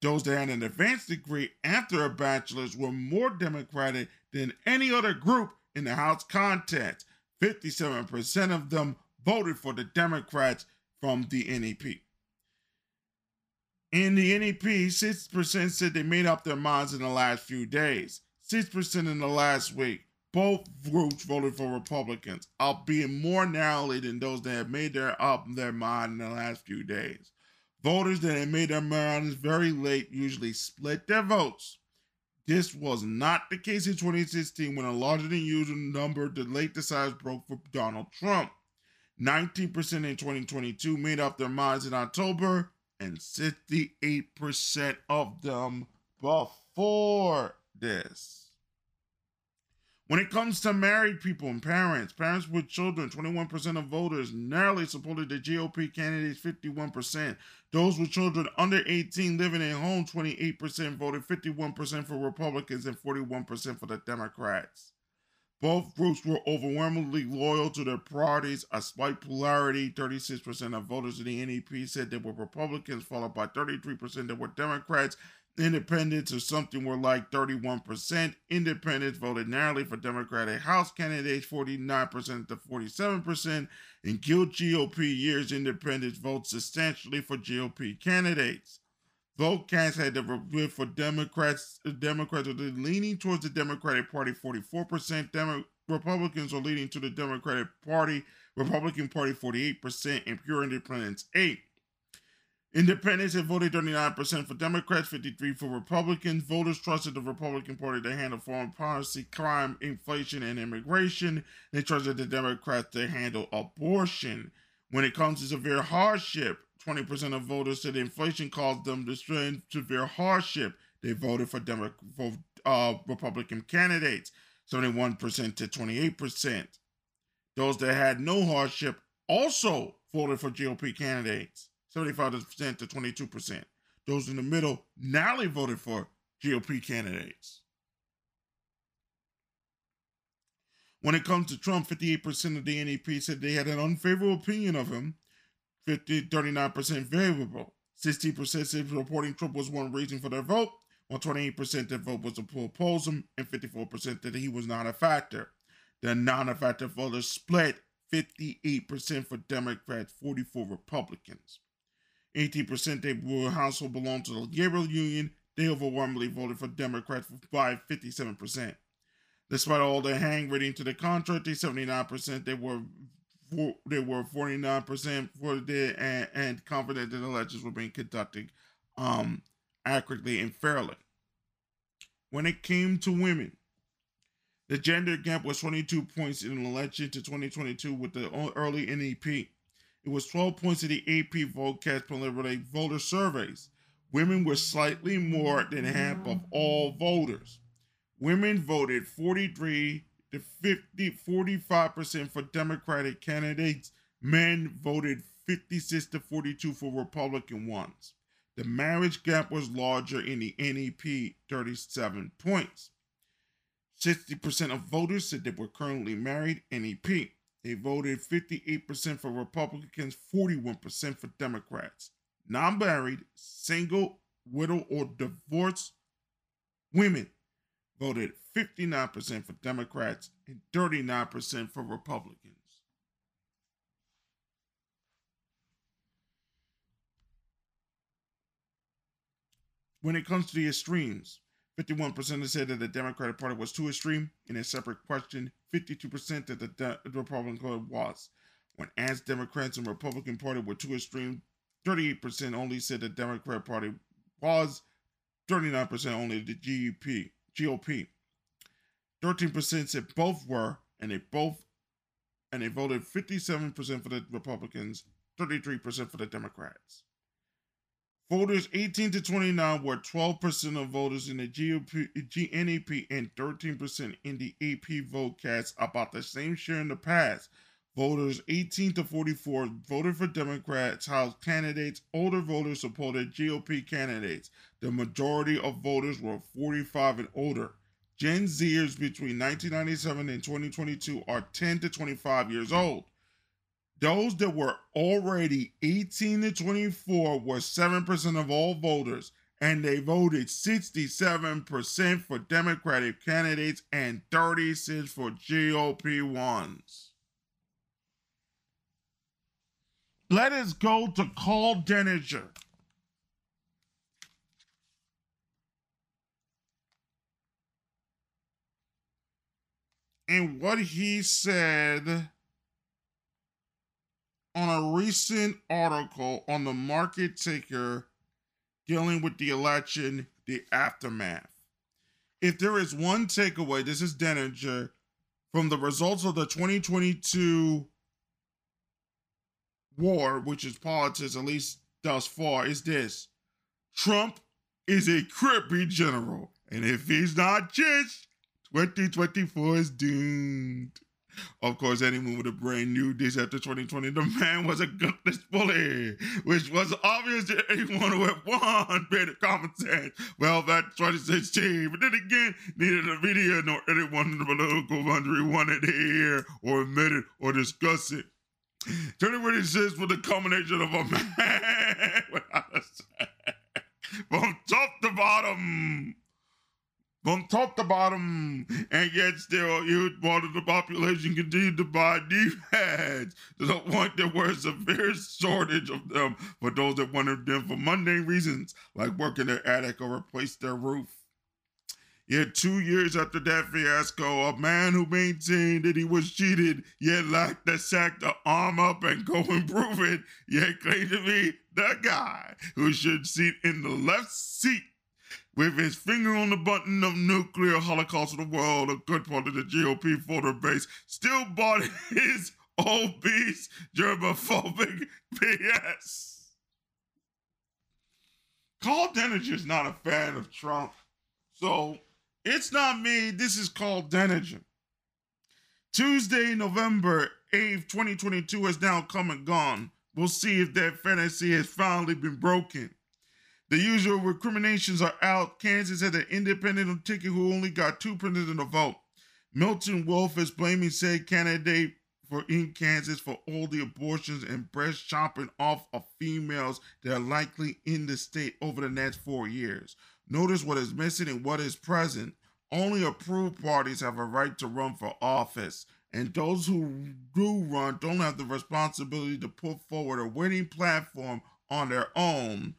Those that had an advanced degree after a bachelor's were more Democratic than any other group in the House contest. 57% of them voted for the Democrats from the NEP. In the NEP, 6% said they made up their minds in the last few days, 6% in the last week. Both groups voted for Republicans, albeit more narrowly than those that have made their mind in the last few days. Voters that had made their minds very late usually split their votes. This was not the case in 2016, when a larger than usual number of the late deciders broke for Donald Trump. 19% in 2022 made up their minds in October, and 68% of them before this. When it comes to married people and parents with children, 21% of voters narrowly supported the GOP candidates, 51%. Those with children under 18 living at home, 28% voted, 51% for Republicans and 41% for the Democrats. Both groups were overwhelmingly loyal to their parties, a slight polarity. 36% of voters in the NEP said they were Republicans, followed by 33% that were Democrats. Independents, or something, were like 31%. Independents voted narrowly for Democratic House candidates, 49% to 47%. In GOP years, independents vote substantially for GOP candidates. Voitcast had the vote for Democrats. Democrats are leaning towards the Democratic Party, 44%. Republicans are leaning to the Democratic Party, 48%, and pure independents, 8%. Independents had voted 39% for Democrats, 53% for Republicans. Voters trusted the Republican Party to handle foreign policy, crime, inflation, and immigration. They trusted the Democrats to handle abortion. When it comes to severe hardship, 20% of voters said inflation caused them to spend severe hardship. They voted for Republican candidates, 71% to 28%. Those that had no hardship also voted for GOP candidates, 75% to 22%. Those in the middle narrowly voted for GOP candidates. When it comes to Trump, 58% of the NEP said they had an unfavorable opinion of him, 39% favorable. 16% said reporting Trump was one reason for their vote, while 28% that vote was to oppose him, and 54% that he was not a factor. The non-factor voters split, 58% for Democrats, 44% for Republicans. 18% their household belonged to the Labor Union. They overwhelmingly voted for Democrats by 57%. Despite all the hang reading to the contrary, 79% they were 49% for the and confident that the elections were being conducted accurately and fairly. When it came to women, the gender gap was 22 points in an election to 2022 with the early NEP. It was 12 points in the AP VoteCast preliminary voter surveys. Women were slightly more than half of all voters. Women voted 43 to 45% for Democratic candidates. Men voted 56 to 42 for Republican ones. The marriage gap was larger in the NEP, 37 points. 60% of voters said they were currently married, NEP. They voted 58% for Republicans, 41% for Democrats. Non-married, single, widow, or divorced women voted 59% for Democrats and 39% for Republicans. When it comes to the extremes, 51% said that the Democratic Party was too extreme. In a separate question, 52% that the Republican Party was. When asked Democrats and Republican Party were too extreme, 38% only said the Democratic Party was, 39% only the GOP. 13% said both were, and they voted 57% for the Republicans, 33% for the Democrats. Voters 18 to 29 were 12% of voters in the GNAP and 13% in the AP VoteCast, about the same share in the past. Voters 18 to 44 voted for Democrats, House candidates. Older voters supported GOP candidates. The majority of voters were 45 and older. Gen Zers between 1997 and 2022 are 10 to 25 years old. Those that were already 18 to 24 were 7% of all voters, and they voted 67% for Democratic candidates and 36% for GOP ones. Let us go to Carl Denninger. And what he said on a recent article on the market ticker dealing with the election, the aftermath. If there is one takeaway, this is Denninger, from the results of the 2022 war, which is politics, at least thus far, is this. Trump is a creepy general, and if he's not just, 2024 is doomed. Of course, anyone with a brain knew this after 2020. The man was a gutless bully, which was obvious to anyone with one bit of common sense. Well, that's 2016. But then again, neither the media nor anyone in the political country wanted to hear or admit it or discuss it. 2020 exists with the culmination of a man without a sack. From top to bottom. From top to bottom, and yet still a huge part of the population continued to buy deep hats to the point there was a severe shortage of them for those that wanted them for mundane reasons, like work in their attic or replace their roof. Yet 2 years after that fiasco, a man who maintained that he was cheated, yet lacked the sack to arm up and go improve it, yet claimed to be the guy who should sit in the left seat with his finger on the button of nuclear holocaust of the world. A good part of the GOP voter base still bought his obese, germophobic BS. Carl Denninger's not a fan of Trump. So, it's not me, this is Carl Denninger. Tuesday, November 8th, 2022 has now come and gone. We'll see if that fantasy has finally been broken. The usual recriminations are out. Kansas had an independent ticket who only got 2% of the vote. Milton Wolf is blaming said candidate for in Kansas for all the abortions and breast chomping off of females that are likely in the state over the next 4 years. Notice what is missing and what is present. Only approved parties have a right to run for office, and those who do run don't have the responsibility to put forward a winning platform on their own.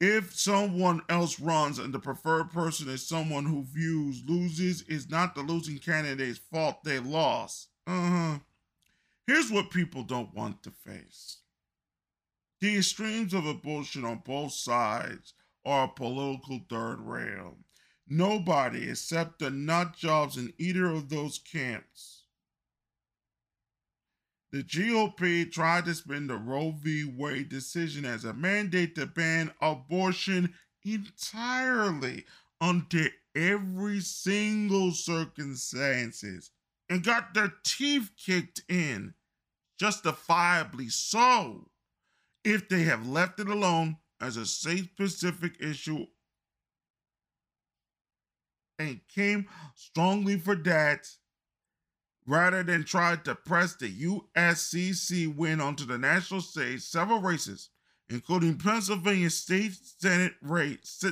If someone else runs and the preferred person is someone who views loses, it's not the losing candidate's fault they lost. Here's what people don't want to face. The extremes of abortion on both sides are a political third rail. Nobody except the nut jobs in either of those camps. The GOP tried to spin the Roe v. Wade decision as a mandate to ban abortion entirely under every single circumstances and got their teeth kicked in, justifiably so, if they have left it alone as a state-specific issue and came strongly for that, rather than try to press the USCC win onto the national stage. Several races, including Pennsylvania's Senate race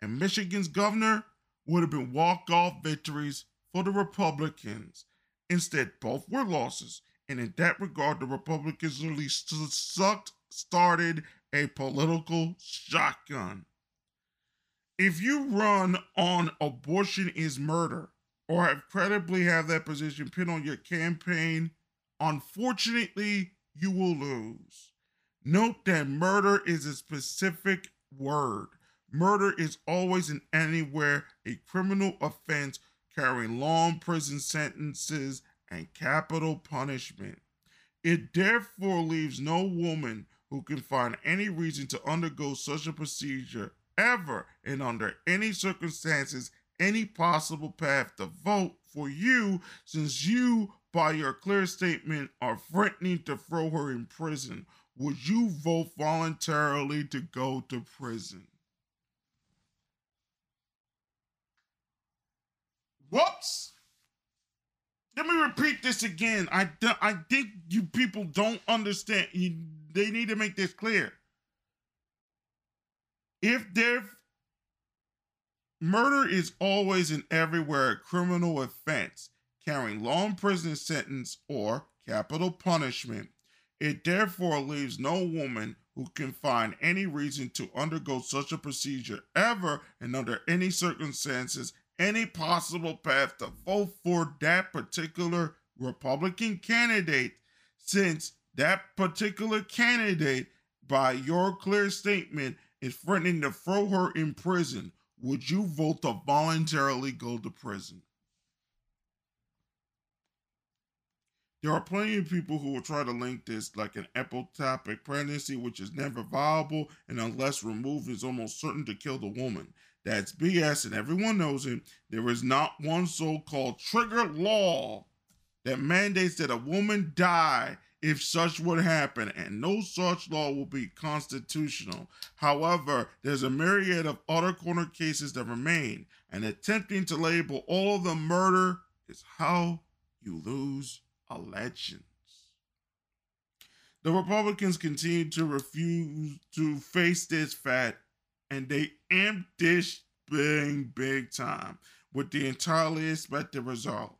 and Michigan's governor, would have been walk-off victories for the Republicans. Instead, both were losses, and in that regard, the Republicans really started a political shotgun. If you run on abortion is murder, or have credibly have that position pinned on your campaign, unfortunately, you will lose. Note that murder is a specific word. Murder is always and anywhere a criminal offense carrying long prison sentences and capital punishment. It therefore leaves no woman who can find any reason to undergo such a procedure ever and under any circumstances any possible path to vote for you, since you, by your clear statement, are threatening to throw her in prison. Would you vote voluntarily to go to prison? Whoops! Let me repeat this again. I think you people don't understand. They need to make this clear. Murder is always and everywhere a criminal offense, carrying long prison sentence or capital punishment. It therefore leaves no woman who can find any reason to undergo such a procedure ever and under any circumstances, any possible path to vote for that particular Republican candidate, since that particular candidate, by your clear statement, is threatening to throw her in prison. Would you vote to voluntarily go to prison? There are plenty of people who will try to link this like an ectopic pregnancy, which is never viable and unless removed is almost certain to kill the woman. That's BS and everyone knows it. There is not one so-called trigger law that mandates that a woman die if such would happen, and no such law will be constitutional. However, there's a myriad of other corner cases that remain, and attempting to label all of them murder is how you lose elections. The Republicans continue to refuse to face this fact, and they amped this thing big time with the entirely expected results.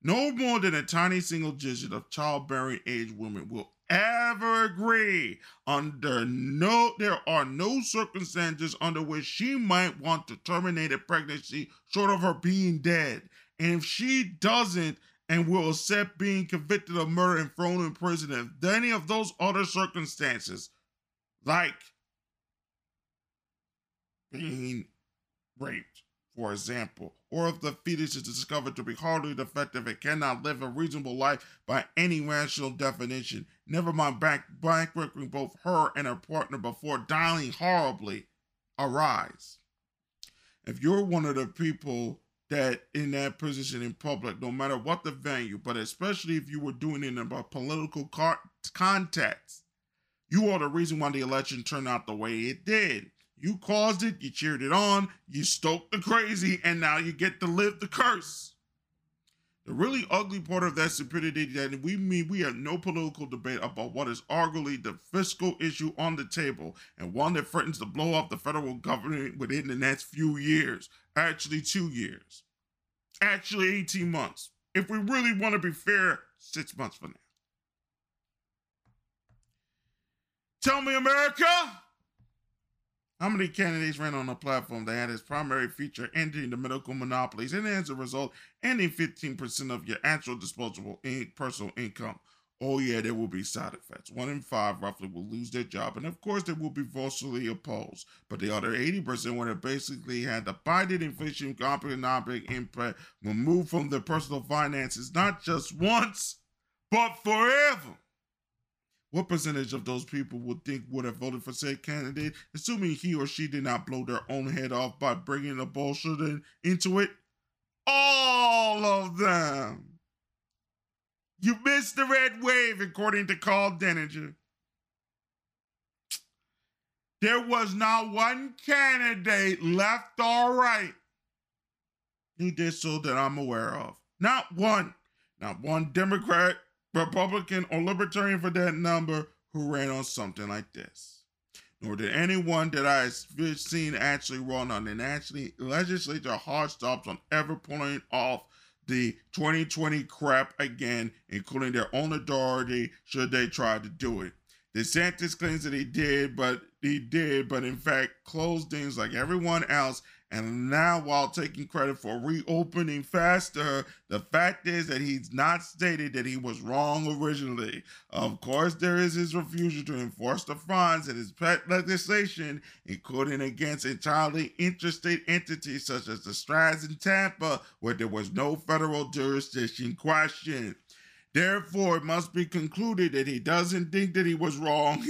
No more than a tiny single digit of childbearing age women will ever agree there are no circumstances under which she might want to terminate a pregnancy short of her being dead. And if she doesn't and will accept being convicted of murder and thrown in prison, if any of those other circumstances, like being raped, for example, or if the fetus is discovered to be hardly defective and cannot live a reasonable life by any rational definition, never mind bankrupting both her and her partner before dying horribly, arise. If you're one of the people that in that position in public, no matter what the venue, but especially if you were doing it in a political context, you are the reason why the election turned out the way it did. You caused it, you cheered it on, you stoked the crazy, and now you get to live the curse. The really ugly part of that stupidity that we mean we have no political debate about what is arguably the fiscal issue on the table and one that threatens to blow up the federal government within the next few years, actually 2 years, actually 18 months. If we really want to be fair, 6 months from now. Tell me, America, how many candidates ran on a platform that had its primary feature ending the medical monopolies and as a result, ending 15% of your actual disposable personal income? Oh yeah, there will be side effects. 1 in 5 roughly will lose their job, and of course they will be forcefully opposed. But the other 80% when it basically had the Biden inflation economic impact removed from their personal finances, not just once, but forever. What percentage of those people would think would have voted for said candidate, assuming he or she did not blow their own head off by bringing the bullshit into it? All of them. You missed the red wave, according to Carl Denninger. There was not one candidate, left or right, who did so that I'm aware of. Not one. Not one Democrat, Republican, or Libertarian for that number who ran on something like this. Nor did anyone that I've seen actually run on an actually legislature hard stops on ever pulling off the 2020 crap again, including their own authority should they try to do it. DeSantis claims that he did, but in fact closed things like everyone else. And now, while taking credit for reopening faster, the fact is that he's not stated that he was wrong originally. Of course, there is his refusal to enforce the fines and his pet legislation, including against entirely interstate entities such as the Strides in Tampa, where there was no federal jurisdiction question. Therefore, it must be concluded that he doesn't think that he was wrong,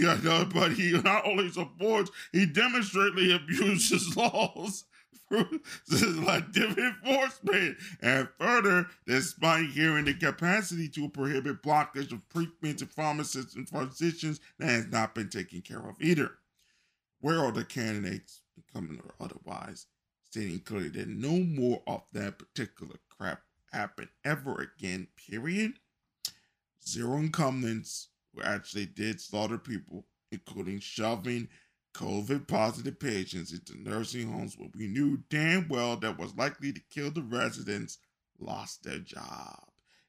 but he not only supports, he demonstrably abuses laws. This is like different enforcement. And further, despite hearing the capacity to prohibit blockage of treatment to pharmacists and physicians, that has not been taken care of either. Where are the candidates, incoming or otherwise, stating clearly that no more of that particular crap happened ever again, period? Zero incumbents who actually did slaughter people, including shoving COVID-positive patients into nursing homes where we knew damn well that was likely to kill the residents, lost their job.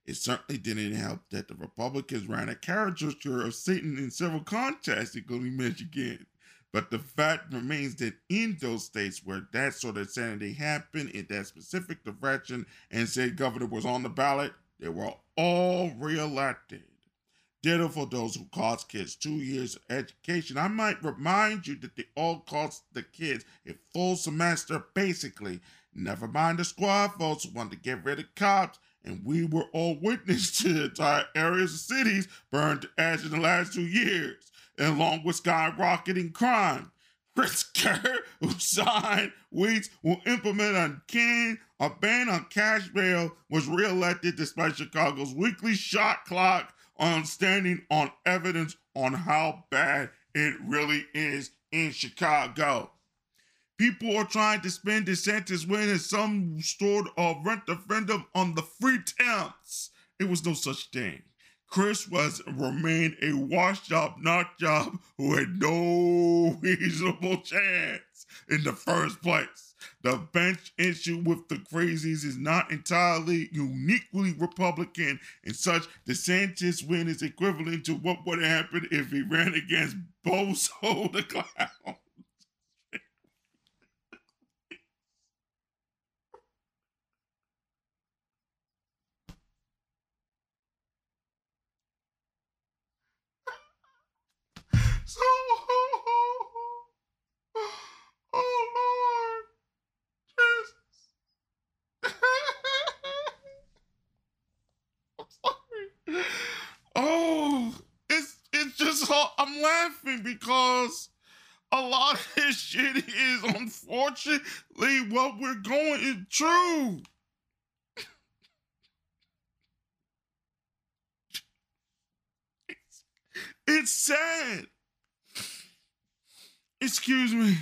It certainly didn't help that the Republicans ran a caricature of Satan in several contests, including Michigan. But the fact remains that in those states where that sort of insanity happened in that specific direction and said governor was on the ballot, they were all reelected. Ditto for those who cost kids 2 years of education. I might remind you that they all cost the kids a full semester, basically. Never mind the squad folks who wanted to get rid of cops, and we were all witness to the entire areas of cities burned to ash in the last 2 years, along with skyrocketing crime. Pritzker, who signed Weeks, will implement a ban on cash bail, was reelected despite Chicago's weekly shot clock on standing on evidence on how bad it really is in Chicago. People are trying to spin DeSantis' win as some sort of rent referendum on the free towns. It was no such thing. Chris remained a wash-up, knock-job who had no reasonable chance in the first place. The bench issue with the crazies is not entirely uniquely Republican, and such DeSantis' win is equivalent to what would happen if he ran against Bozo the Clown. So, oh Lord, Jesus. I'm sorry. Oh, it's just, I'm laughing because a lot of this shit is, unfortunately, what we're going is true. It's sad. Excuse me.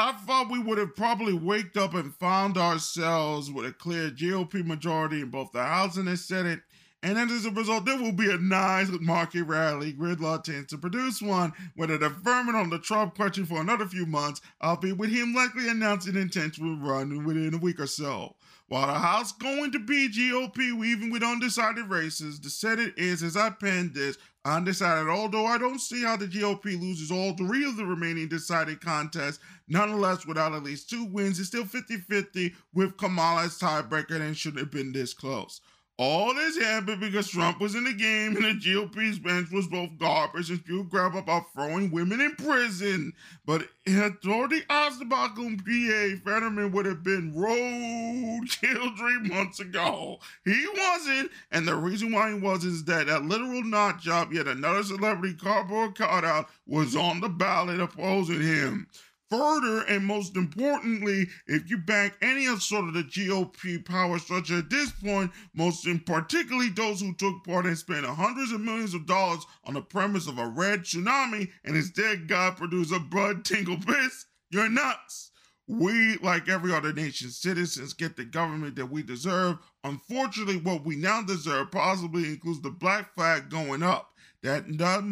I thought we would have probably waked up and found ourselves with a clear GOP majority in both the House and the Senate. And then as a result, there will be a nice market rally. Gridlock tends to produce one with a deferment on the Trump question for another few months, albeit with him likely announcing intention to run within a week or so. While the House going to be GOP, even with undecided races, the Senate is, as I penned this, undecided. Although I don't see how the GOP loses all three of the remaining decided contests. Nonetheless, without at least two wins, it's still 50-50 with Kamala as tiebreaker and shouldn't have been this close. All this happened because Trump was in the game and the GOP's bench was both garbage and spewed crap about throwing women in prison. But authority Osterbakum PA Fetterman would have been road killed 3 months ago. He wasn't, and the reason why he wasn't is that literal nut job, yet another celebrity cardboard cutout, was on the ballot opposing him. Further, and most importantly, if you back any of sort of the GOP power structure at this point, most in particularly those who took part and spent hundreds of millions of dollars on the premise of a red tsunami and instead God produced a Bud tingle piss, you're nuts. We, like every other nation's citizens, get the government that we deserve. Unfortunately, what we now deserve possibly includes the black flag going up. That does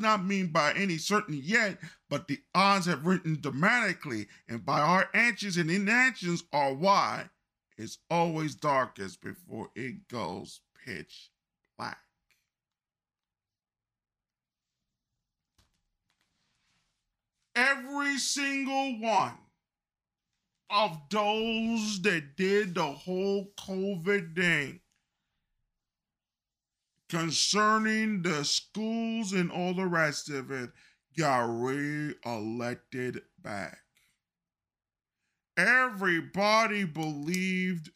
not mean by any certain yet, but the odds have risen dramatically, and by our actions and inactions are why it's always darkest before it goes pitch black. Every single one of those that did the whole COVID thing concerning the schools and all the rest of it, got re-elected back. Everybody believed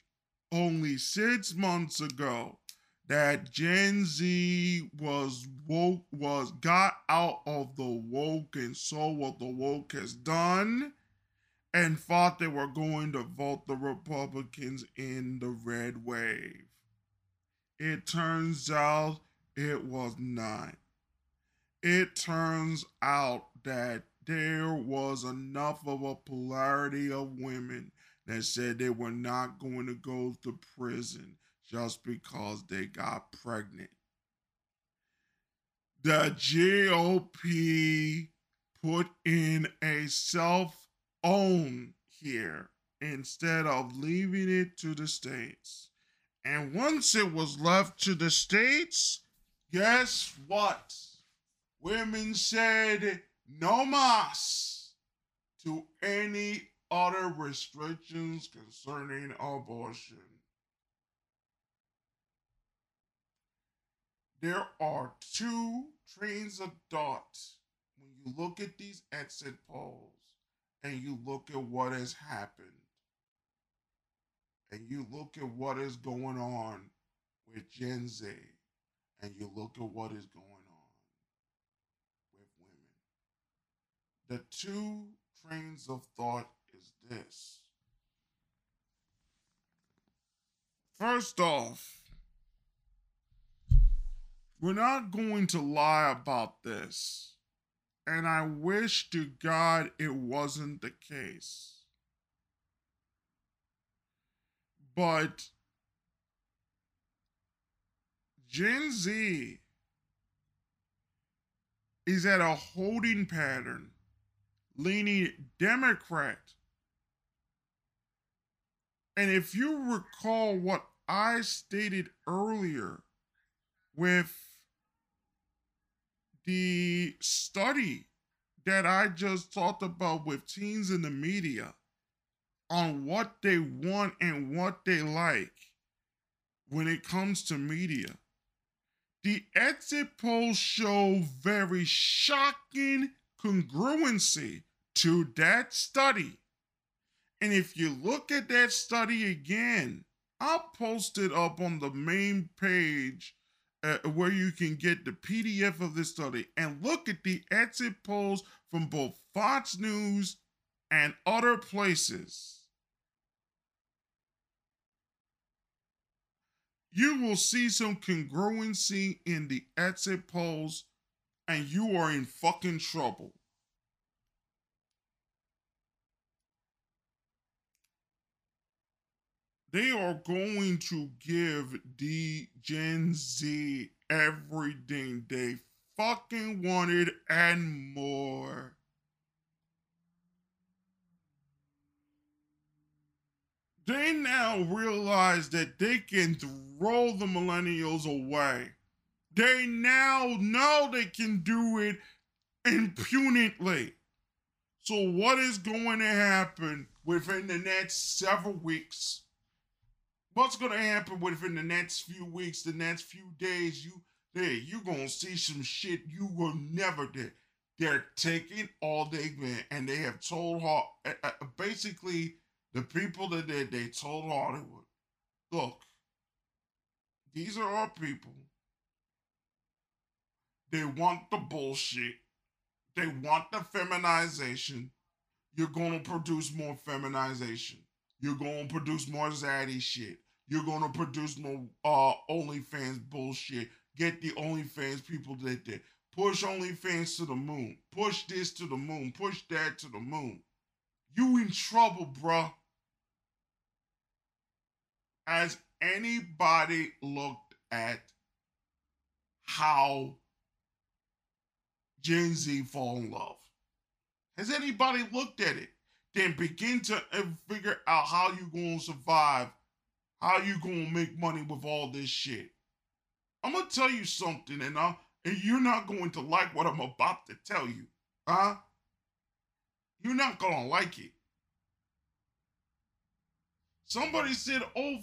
only 6 months ago that Gen Z was woke, was got out of the woke and saw what the woke has done and thought they were going to vote the Republicans in the red wave. It turns out it was not. It turns out that there was enough of a polarity of women that said they were not going to go to prison just because they got pregnant. The GOP put in a self-own here instead of leaving it to the states. And once it was left to the states, guess what? Women said no mas to any other restrictions concerning abortion. There are two trains of thought when you look at these exit polls and you look at what has happened. And you look at what is going on with Gen Z, and you look at what is going on with women. The two trains of thought is this. First off, we're not going to lie about this, and I wish to God it wasn't the case. But Gen Z is at a holding pattern, leaning Democrat. And if you recall what I stated earlier with the study that I just talked about with teens in the media, on what they want and what they like when it comes to media. The exit polls show very shocking congruency to that study. And if you look at that study again, I'll post it up on the main page where you can get the PDF of this study and look at the exit polls from both Fox News and other places. You will see some congruency in the exit polls, and you are in fucking trouble. They are going to give the Gen Z everything they fucking wanted and more. They now realize that they can throw the millennials away. They now know they can do it impunitely. So what is going to happen within the next several weeks? What's going to happen within the next few weeks, the next few days? You're going to see some shit you will never do. They're taking all they can, and they have told her, basically, the people that they told Hollywood, look, these are our people. They want the bullshit. They want the feminization. You're going to produce more feminization. You're going to produce more zaddy shit. You're going to produce more OnlyFans bullshit. Get the OnlyFans people that did. Push OnlyFans to the moon. Push this to the moon. Push that to the moon. You in trouble, bruh. Has anybody looked at how Gen Z fall in love? Has anybody looked at it? Then begin to figure out how you gonna survive, how you gonna make money with all this shit. I'm gonna tell you something, and you're not going to like what I'm about to tell you, huh? You're not going to like it. Somebody said, oh,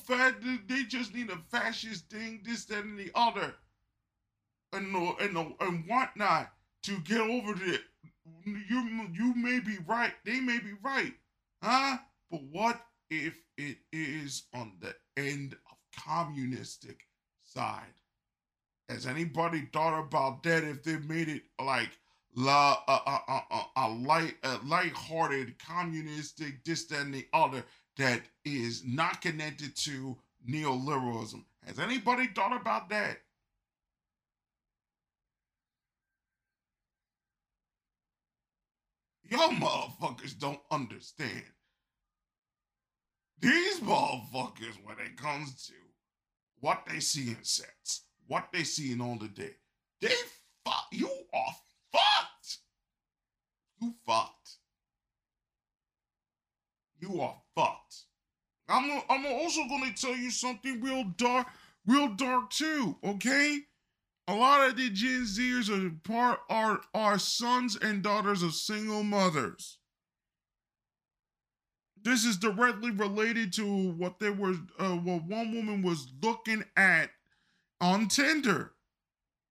they just need a fascist thing, this, that, and the other, and whatnot to get over it. You may be right. They may be right. Huh? But what if it is on the end of communistic side? Has anybody thought about that if they made it like, light-hearted, communistic, this, that, and the other that is not connected to neoliberalism? Has anybody thought about that? Y'all motherfuckers don't understand. These motherfuckers, when it comes to what they see in sets, what they see in on the day, they fuck you off. You are fucked. I'm also gonna tell you something real dark too. Okay, a lot of the Gen Zers are sons and daughters of single mothers. This is directly related to what they were, what one woman was looking at on Tinder,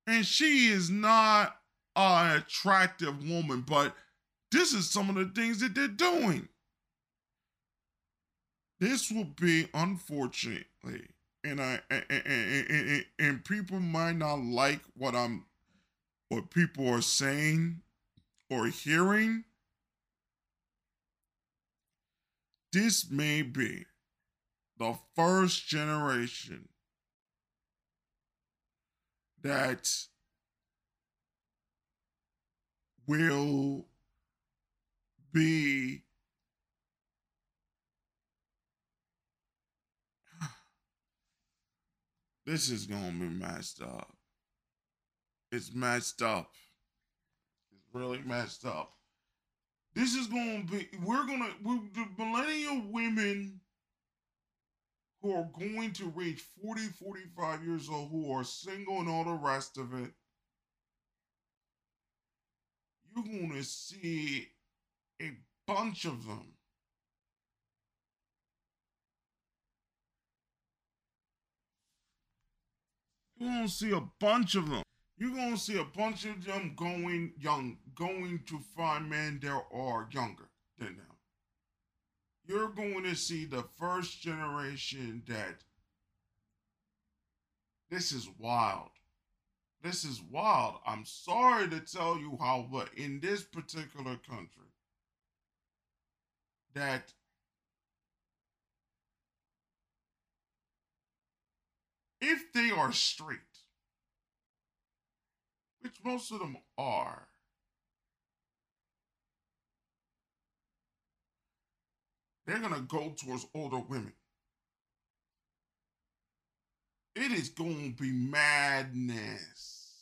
and she is not an attractive woman, but this is some of the things that they're doing. This will be, unfortunately, and people might not like what people are saying or hearing. This may be the first generation that will be this is gonna be messed up. It's messed up. It's really messed up. This is gonna be the millennial women who are going to reach 40, 45 years old, who are single and all the rest of it. You're gonna see a bunch of them you're gonna see a bunch of them going young, going to find men that are younger than them. You're going to see the first generation that this is wild. This is wild. I'm sorry to tell you how, but in this particular country, that if they are straight, which most of them are, they're going to go towards older women. It is going to be madness.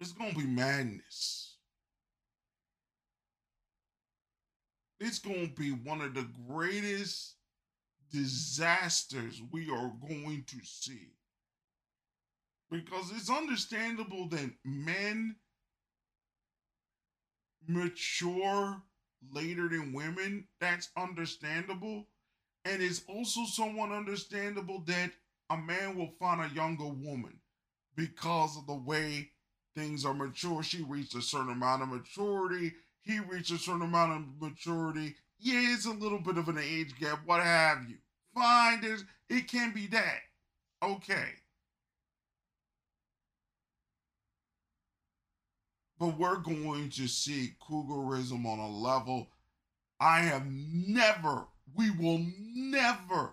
It's going to be madness. It's going to be one of the greatest disasters we are going to see. Because it's understandable that men mature later than women. That's understandable. And it's also somewhat understandable that a man will find a younger woman because of the way things are mature. She reached a certain amount of maturity. He reached a certain amount of maturity. Yeah, it's a little bit of an age gap, what have you. Fine, it can be that. Okay. But we're going to see cougarism on a level I have never, we will never,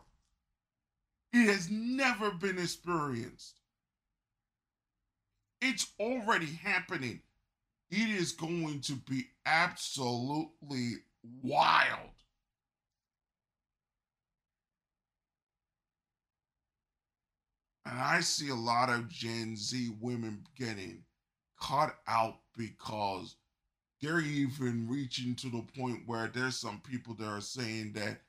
it has never been experienced. It's already happening. It is going to be absolutely wild. And I see a lot of Gen Z women getting caught out because they're even reaching to the point where there's some people that are saying that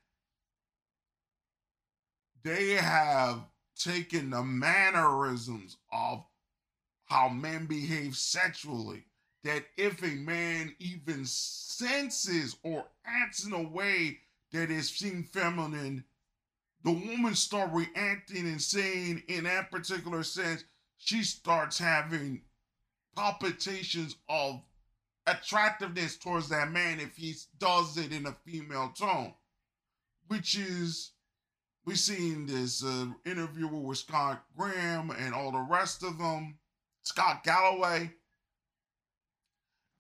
they have taken the mannerisms of how men behave sexually. That if a man even senses or acts in a way that is seen feminine, the woman starts reacting and saying, in that particular sense, she starts having palpitations of attractiveness towards that man if he does it in a female tone, which is, we've seen this interview with Scott Graham and all the rest of them, Scott Galloway,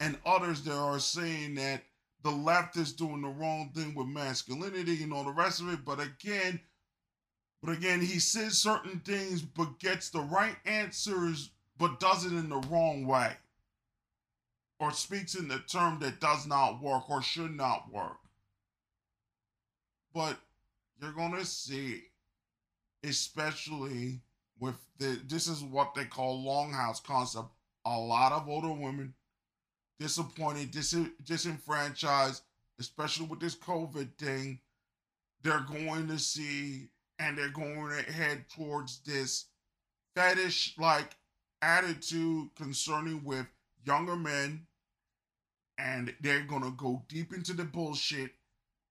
and others that are saying that the left is doing the wrong thing with masculinity and all the rest of it. But again, he says certain things, but gets the right answers, but does it in the wrong way. Or speaks in the term that does not work or should not work. But you're going to see, especially with this is what they call Longhouse concept, a lot of older women disappointed, disenfranchised, especially with this COVID thing, they're going to see, and they're going to head towards this fetish-like attitude concerning with younger men, and they're going to go deep into the bullshit,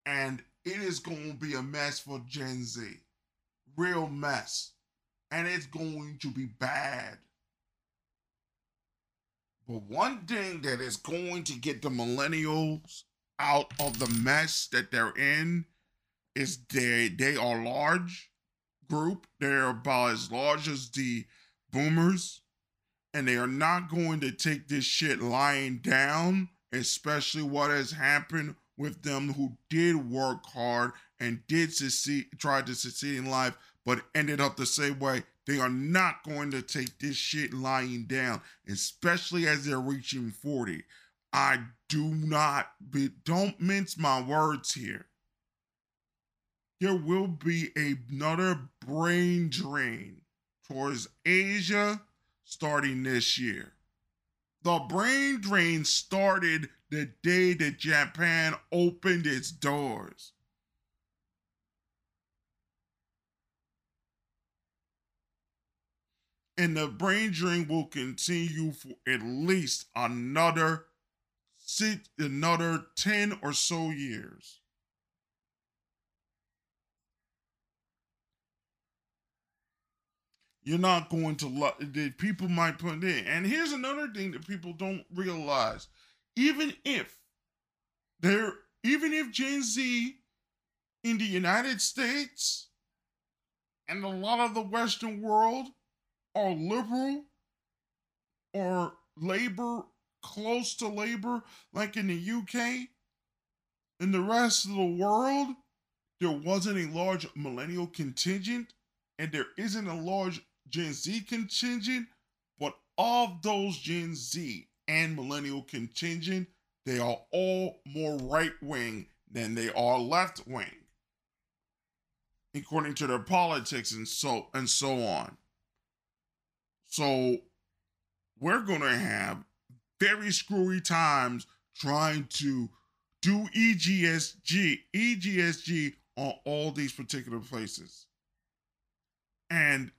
and it is going to be a mess for Gen Z. Real mess. And it's going to be bad. But one thing that is going to get the millennials out of the mess that they're in is they are a large group. They're about as large as the boomers. And they are not going to take this shit lying down, especially what has happened with them who did work hard and did succeed, tried to succeed in life, but ended up the same way. They are not going to take this shit lying down, especially as they're reaching 40. Don't mince my words here. There will be another brain drain towards Asia starting this year. The brain drain started the day that Japan opened its doors. And the brain drain will continue for at least another 10 or so years. You're not going to love it. People might put in. And here's another thing that people don't realize. Even if Gen Z in the United States and a lot of the Western world are liberal or labor, close to labor, like in the UK, in the rest of the world, there wasn't a large millennial contingent, and there isn't a large Gen Z contingent, but of those Gen Z and millennial contingent, they are all more right-wing than they are left-wing. according to their politics and so on. So we're going to have very screwy times trying to do EGSG on all these particular places. And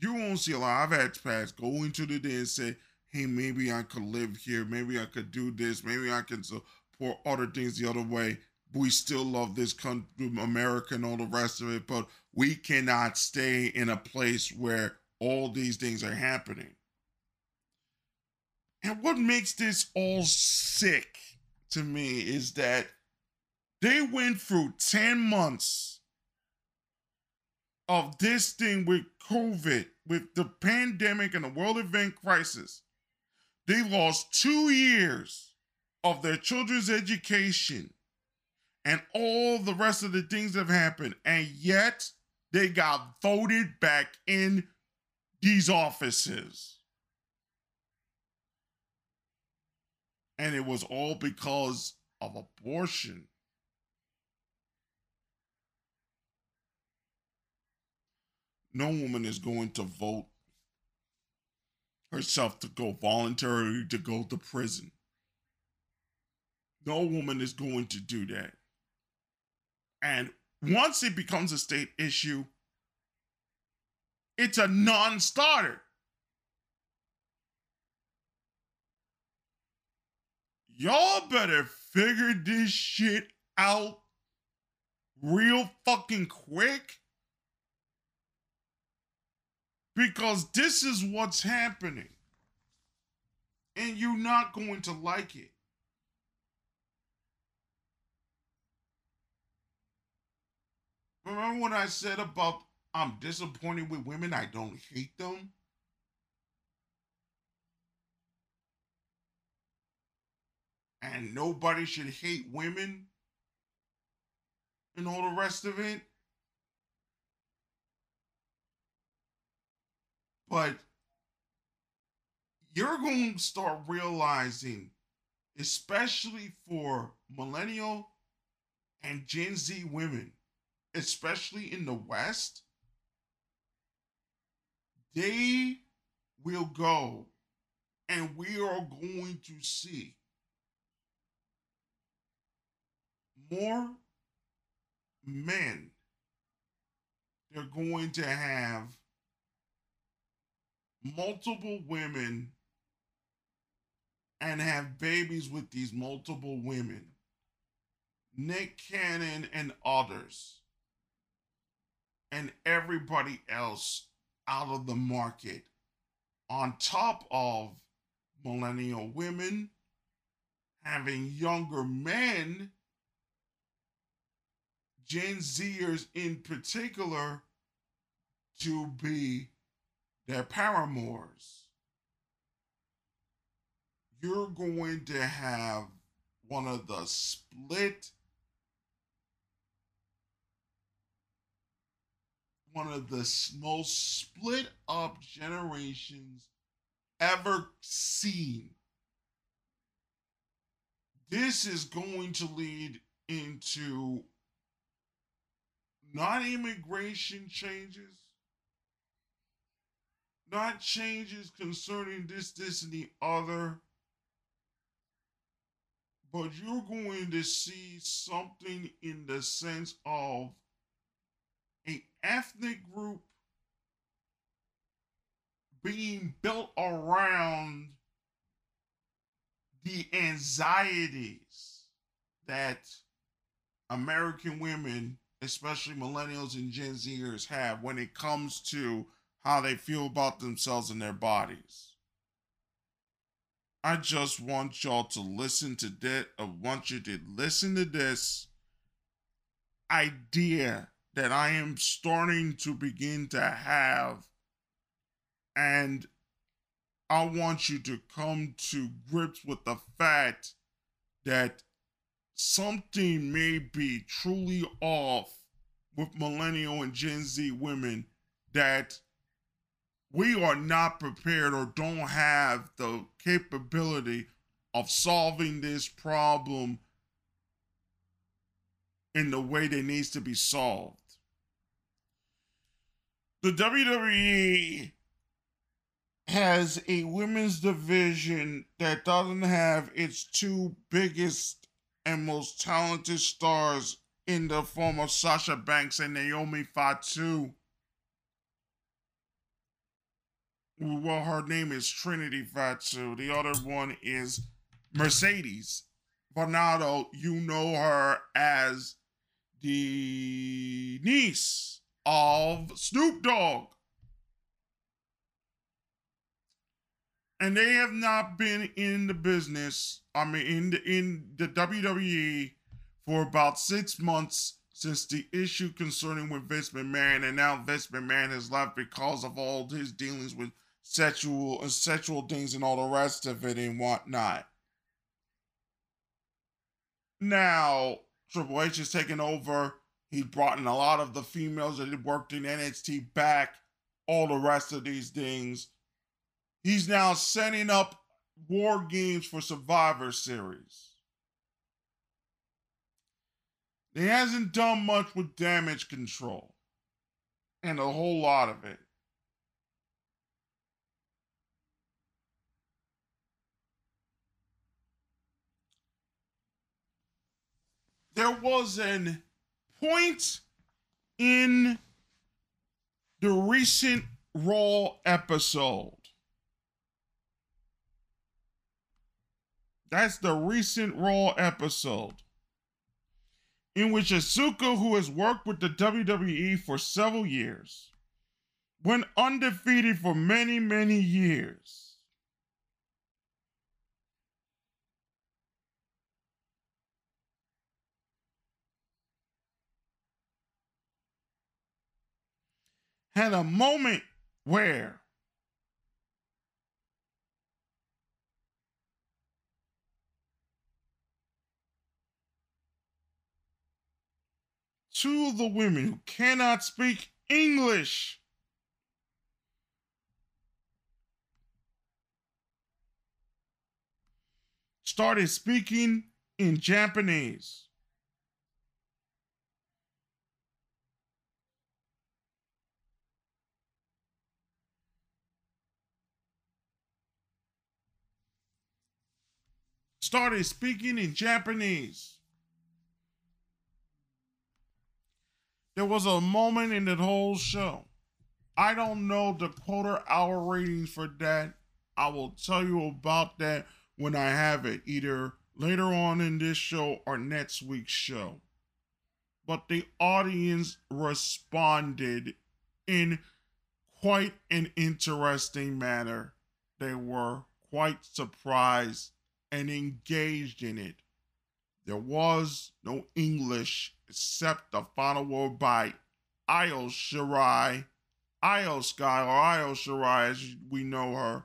you won't see a lot of expats go into the day and say, hey, maybe I could live here. Maybe I could do this. Maybe I can support other things the other way. We still love this country, America, and all the rest of it, but we cannot stay in a place where all these things are happening. And what makes this all sick to me is that they went through 10 months of this thing with COVID, with the pandemic and the world event crisis. They lost 2 years of their children's education and all the rest of the things that have happened. And yet they got voted back in these offices. And it was all because of abortion. No woman is going to vote herself to go voluntarily to go to prison. No woman is going to do that. And once it becomes a state issue, it's a non-starter. Y'all better figure this shit out real fucking quick, because this is what's happening, and you're not going to like it. Remember what I said about I'm disappointed with women, I don't hate them? And nobody should hate women and all the rest of it. But you're going to start realizing, especially for millennial and Gen Z women, especially in the West, they will go, and we are going to see more men. They're going to have multiple women and have babies with these multiple women. Nick Cannon and others. And everybody else out of the market, on top of millennial women having younger men, Gen Zers in particular, to be their paramours. You're going to have one of the split, one of the most split up generations ever seen. This is going to lead into not immigration changes, not changes concerning this, and the other, but you're going to see something in the sense of an ethnic group being built around the anxieties that American women, especially millennials and Gen Zers, have when it comes to how they feel about themselves and their bodies. I just want y'all to listen to that. I want you to listen to this idea that I am starting to begin to have, and I want you to come to grips with the fact that something may be truly off with millennial and Gen Z women, that we are not prepared or don't have the capability of solving this problem in the way that needs to be solved. the WWE has a women's division that doesn't have its two biggest and most talented stars in the form of Sasha Banks and Naomi Fatu. Well, her name is Trinity Fatu. The other one is Mercedes Bernardo. You know her as the niece of Snoop Dogg. And they have not been in the business, in the WWE for about 6 months since the issue concerning with Vince McMahon. And now Vince McMahon has left because of all his dealings with sexual things and all the rest of it and whatnot. Now, Triple H is taking over. He's brought in a lot of the females that had worked in NXT back, all the rest of these things. He's now setting up War Games for Survivor Series. He hasn't done much with Damage Control. And a whole lot of it. There was a point in the recent Raw episode. That's the recent Raw episode in which Asuka, who has worked with the WWE for several years, went undefeated for many, many years. Had a moment where two of the women who cannot speak English started speaking in Japanese. Started speaking in Japanese. There was a moment in that whole show. I don't know the quarter-hour ratings for that. I will tell you about that when I have it, either later on in this show or next week's show. But the audience responded in quite an interesting manner. They were quite surprised and engaged in it. There was no English except the final word by Io Shirai, Io Sky, or Io Shirai as we know her,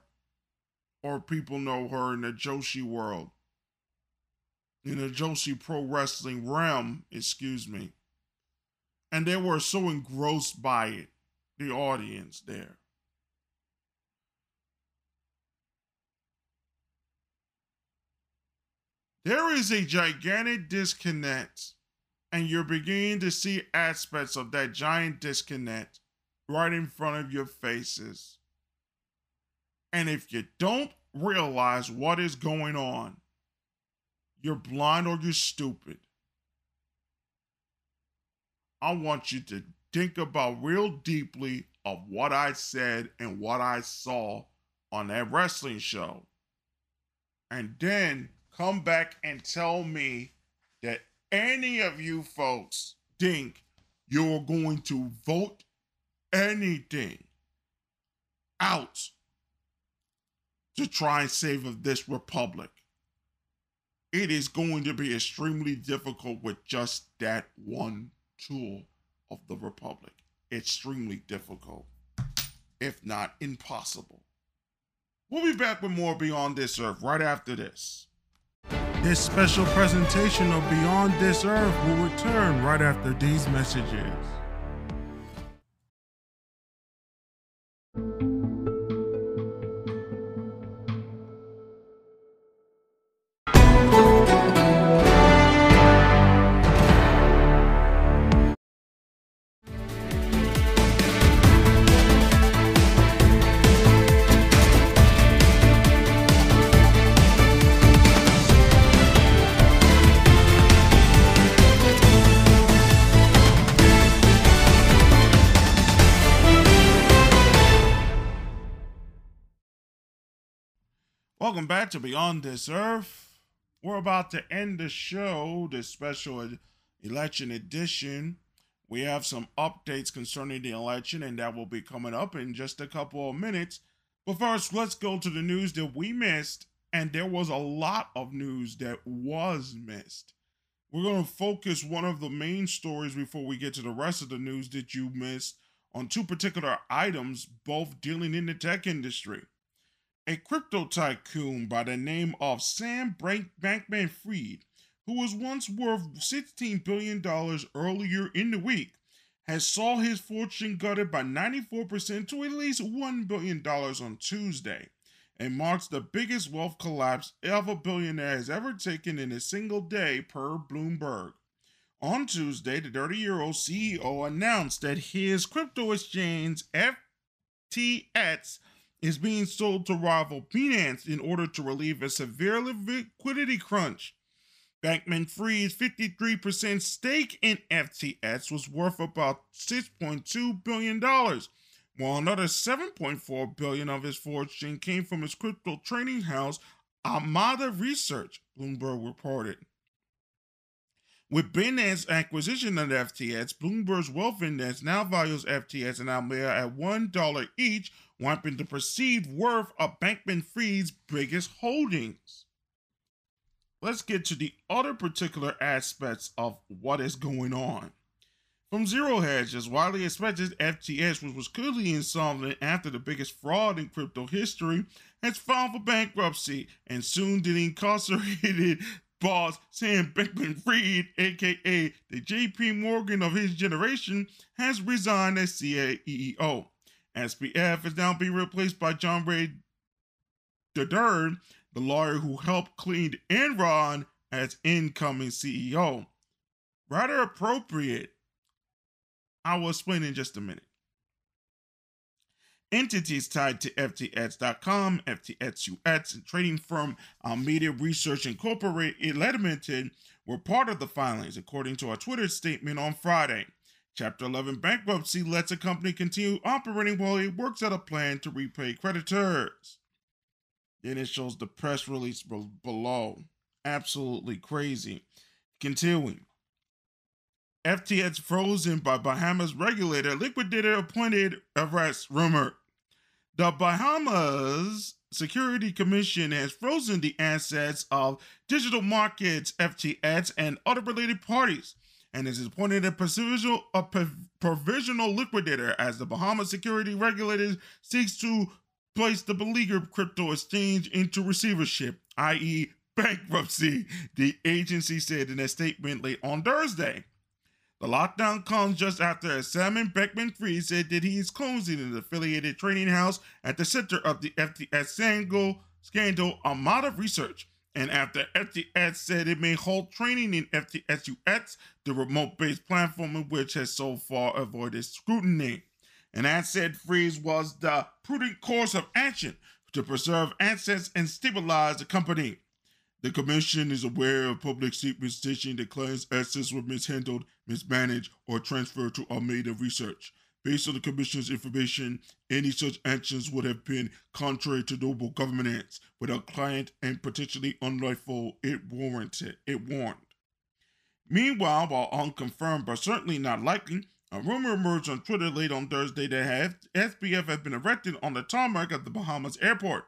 or people know her in the Joshi world, in the Joshi pro wrestling realm, excuse me. And they were so engrossed by it, the audience there. There is a gigantic disconnect, and you're beginning to see aspects of that giant disconnect right in front of your faces. And if you don't realize what is going on, you're blind or you're stupid. I want you to think about real deeply of what I said and what I saw on that wrestling show. And then come back and tell me that any of you folks think you're going to vote anything out to try and save this republic. It is going to be extremely difficult with just that one tool of the republic. Extremely difficult, if not impossible. We'll be back with more Beyond This Earth right after this. This special presentation of Beyond This Earth will return right after these messages. Welcome back to Beyond This Earth. We're about to end the show, this special election edition. We have some updates concerning the election, and that will be coming up in just a couple of minutes. But first, let's go to the news that we missed, and there was a lot of news that was missed. We're going to focus one of the main stories before we get to the rest of the news that you missed on two particular items, both dealing in the tech industry. A crypto tycoon by the name of Sam Bankman-Fried, who was once worth $16 billion earlier in the week, has saw his fortune gutted by 94% to at least $1 billion on Tuesday, and marks the biggest wealth collapse ever billionaire has ever taken in a single day, per Bloomberg. On Tuesday, the 30-year-old CEO announced that his crypto exchange, FTX, is being sold to rival Binance in order to relieve a severe liquidity crunch. Bankman-Fried's 53% stake in FTX was worth about $6.2 billion, while another $7.4 billion of his fortune came from his crypto trading house, Armada Research, Bloomberg reported. With Binance's acquisition of FTX, Bloomberg's Wealth Index now values FTX and Almere at $1 each, wiping the perceived worth of Bankman-Fried's biggest holdings. Let's get to the other particular aspects of what is going on. From Zero Hedge, as widely expected, FTX, which was clearly insolvent after the biggest fraud in crypto history, has filed for bankruptcy and soon the incarcerated boss Sam Bankman-Fried, aka the JP Morgan of his generation, has resigned as CEO. SBF is now being replaced by John Ray III, the lawyer who helped clean Enron, as incoming CEO. Rather appropriate. I will explain in just a minute. Entities tied to FTX.com, FTXUX, and trading firm Alameda Research Incorporated Limited were part of the filings, according to a Twitter statement on Friday. Chapter 11 bankruptcy lets a company continue operating while it works out a plan to repay creditors. Then it shows the press release below. Absolutely crazy. Continuing. FTX frozen by Bahamas regulator, liquidator appointed, arrest rumor. The Bahamas Security Commission has frozen the assets of Digital Markets, FTX, and other related parties, and is appointed a provisional liquidator as the Bahamas security regulator seeks to place the beleaguered crypto exchange into receivership, i.e. bankruptcy, the agency said in a statement late on Thursday. The lockdown comes just after Simon Bankman-Fried said that he is closing an affiliated trading house at the center of the FTX scandal, Armada Research. And after FTX said it may halt trading in FTXUX, the remote-based platform in which has so far avoided scrutiny. And as said, Freeze was the prudent course of action to preserve assets and stabilize the company. The commission is aware of public secret stitching that claims assets were mishandled, mismanaged, or transferred to Alameda Research. Based on the commission's information, any such actions would have been contrary to noble governance, with our client and potentially unlawful. It warned. Meanwhile, while unconfirmed but certainly not likely, a rumor emerged on Twitter late on Thursday that SBF had been erected on the tarmac at the Bahamas airport.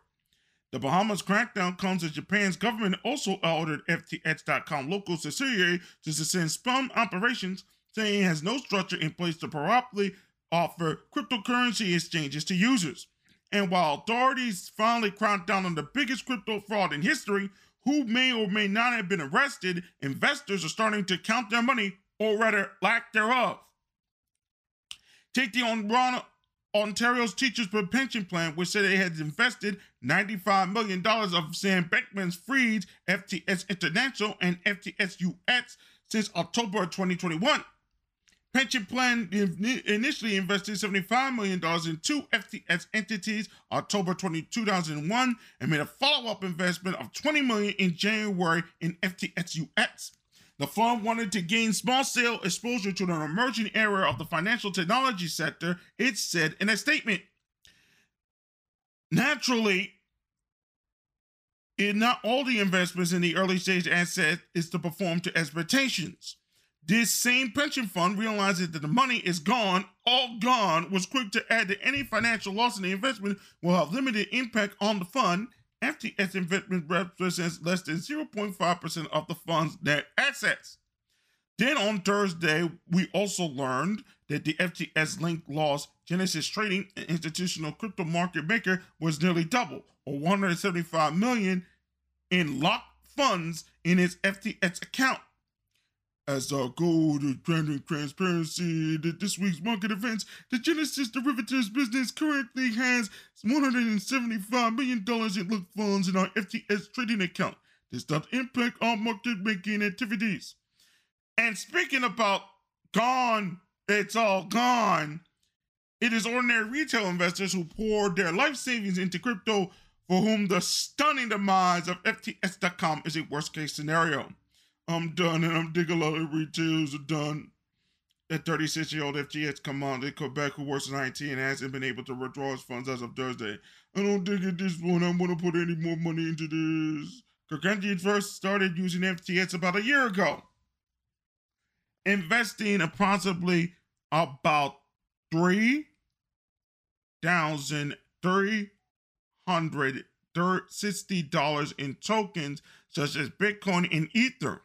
The Bahamas crackdown comes as Japan's government also ordered FTX.com local subsidiary to suspend spam operations, saying it has no structure in place to properly offer cryptocurrency exchanges to users. And while authorities finally cracked down on the biggest crypto fraud in history, who may or may not have been arrested, investors are starting to count their money, or rather lack thereof. Take the Ontario's Teachers' Pension Plan, which said it had invested $95 million of Sam Bankman-Fried's FTX International and FTXUX since October 2021. Pension plan initially invested $75 million in two FTX entities, October 2001, and made a follow-up investment of $20 million in January in FTXUX. The fund wanted to gain small sale exposure to an emerging area of the financial technology sector, it said in a statement. Naturally, Did not all the investments in the early stage asset is to perform to expectations. This same pension fund realizes that the money is gone, all gone, was quick to add that any financial loss in the investment will have limited impact on the fund. FTS investment represents less than 0.5% of the fund's net assets. Then on Thursday, we also learned that the FTS-linked loss Genesis Trading, an institutional crypto market maker, was nearly double, or $175 million in locked funds in its FTX account. As our goal to granting transparency to this week's market events, the Genesis Derivatives business currently has $175 million in locked funds in our FTX trading account. This does impact our market-making activities. And speaking about gone, it's all gone. It is ordinary retail investors who poured their life savings into crypto for whom the stunning demise of FTX.com is a worst-case scenario. I'm done, and I'm digging a lot of retailers are done. That 36-year-old FTX commander in Quebec who works in IT and hasn't been able to withdraw his funds as of Thursday. I don't dig at this one. I'm going to put any more money into this. Kirkandjian first started using FTX about a year ago, investing approximately about 3,360 dollars in tokens such as Bitcoin and Ether.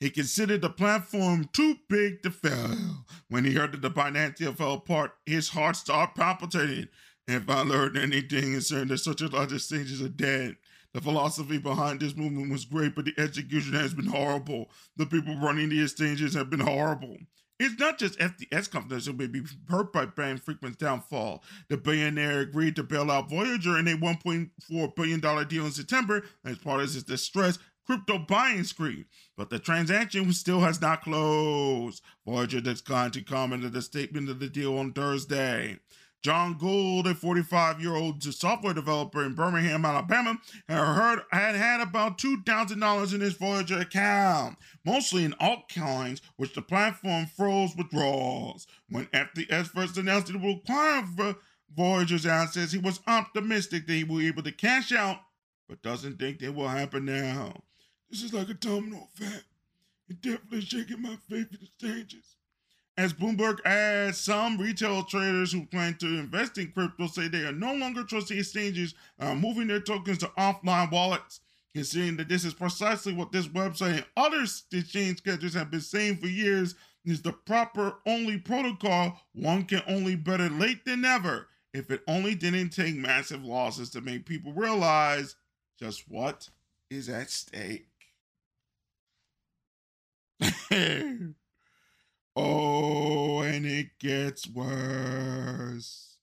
He considered the platform too big to fail. When he heard that the Binance deal fell apart, his heart started palpitating. If I learned anything, it's certain that such a large exchanges are dead. The philosophy behind this movement was great, but the execution has been horrible. The people running the exchanges have been horrible. It's not just FTX companies who may be hurt by Bank's frequent downfall. The billionaire agreed to bail out Voyager in a $1.4 billion deal in September as part of his distressed crypto buying spree, but the transaction still has not closed. Voyager declined to comment on the statement of the deal on Thursday. John Gould, a 45-year-old software developer in Birmingham, Alabama, had about $2,000 in his Voyager account, mostly in altcoins, which the platform froze withdrawals. When FTX first announced it would acquire Voyager's assets, he was optimistic that he would be able to cash out, but doesn't think that will happen now. This is like a domino effect. It definitely shaking my faith in the changes. As Bloomberg adds, some retail traders who plan to invest in crypto say they are no longer trusting exchanges and are moving their tokens to offline wallets. Considering that this is precisely what this website and other exchange schedules have been saying for years, is the proper only protocol. One can only better late than never. If it only didn't take massive losses to make people realize just what is at stake. Oh, and it gets worse.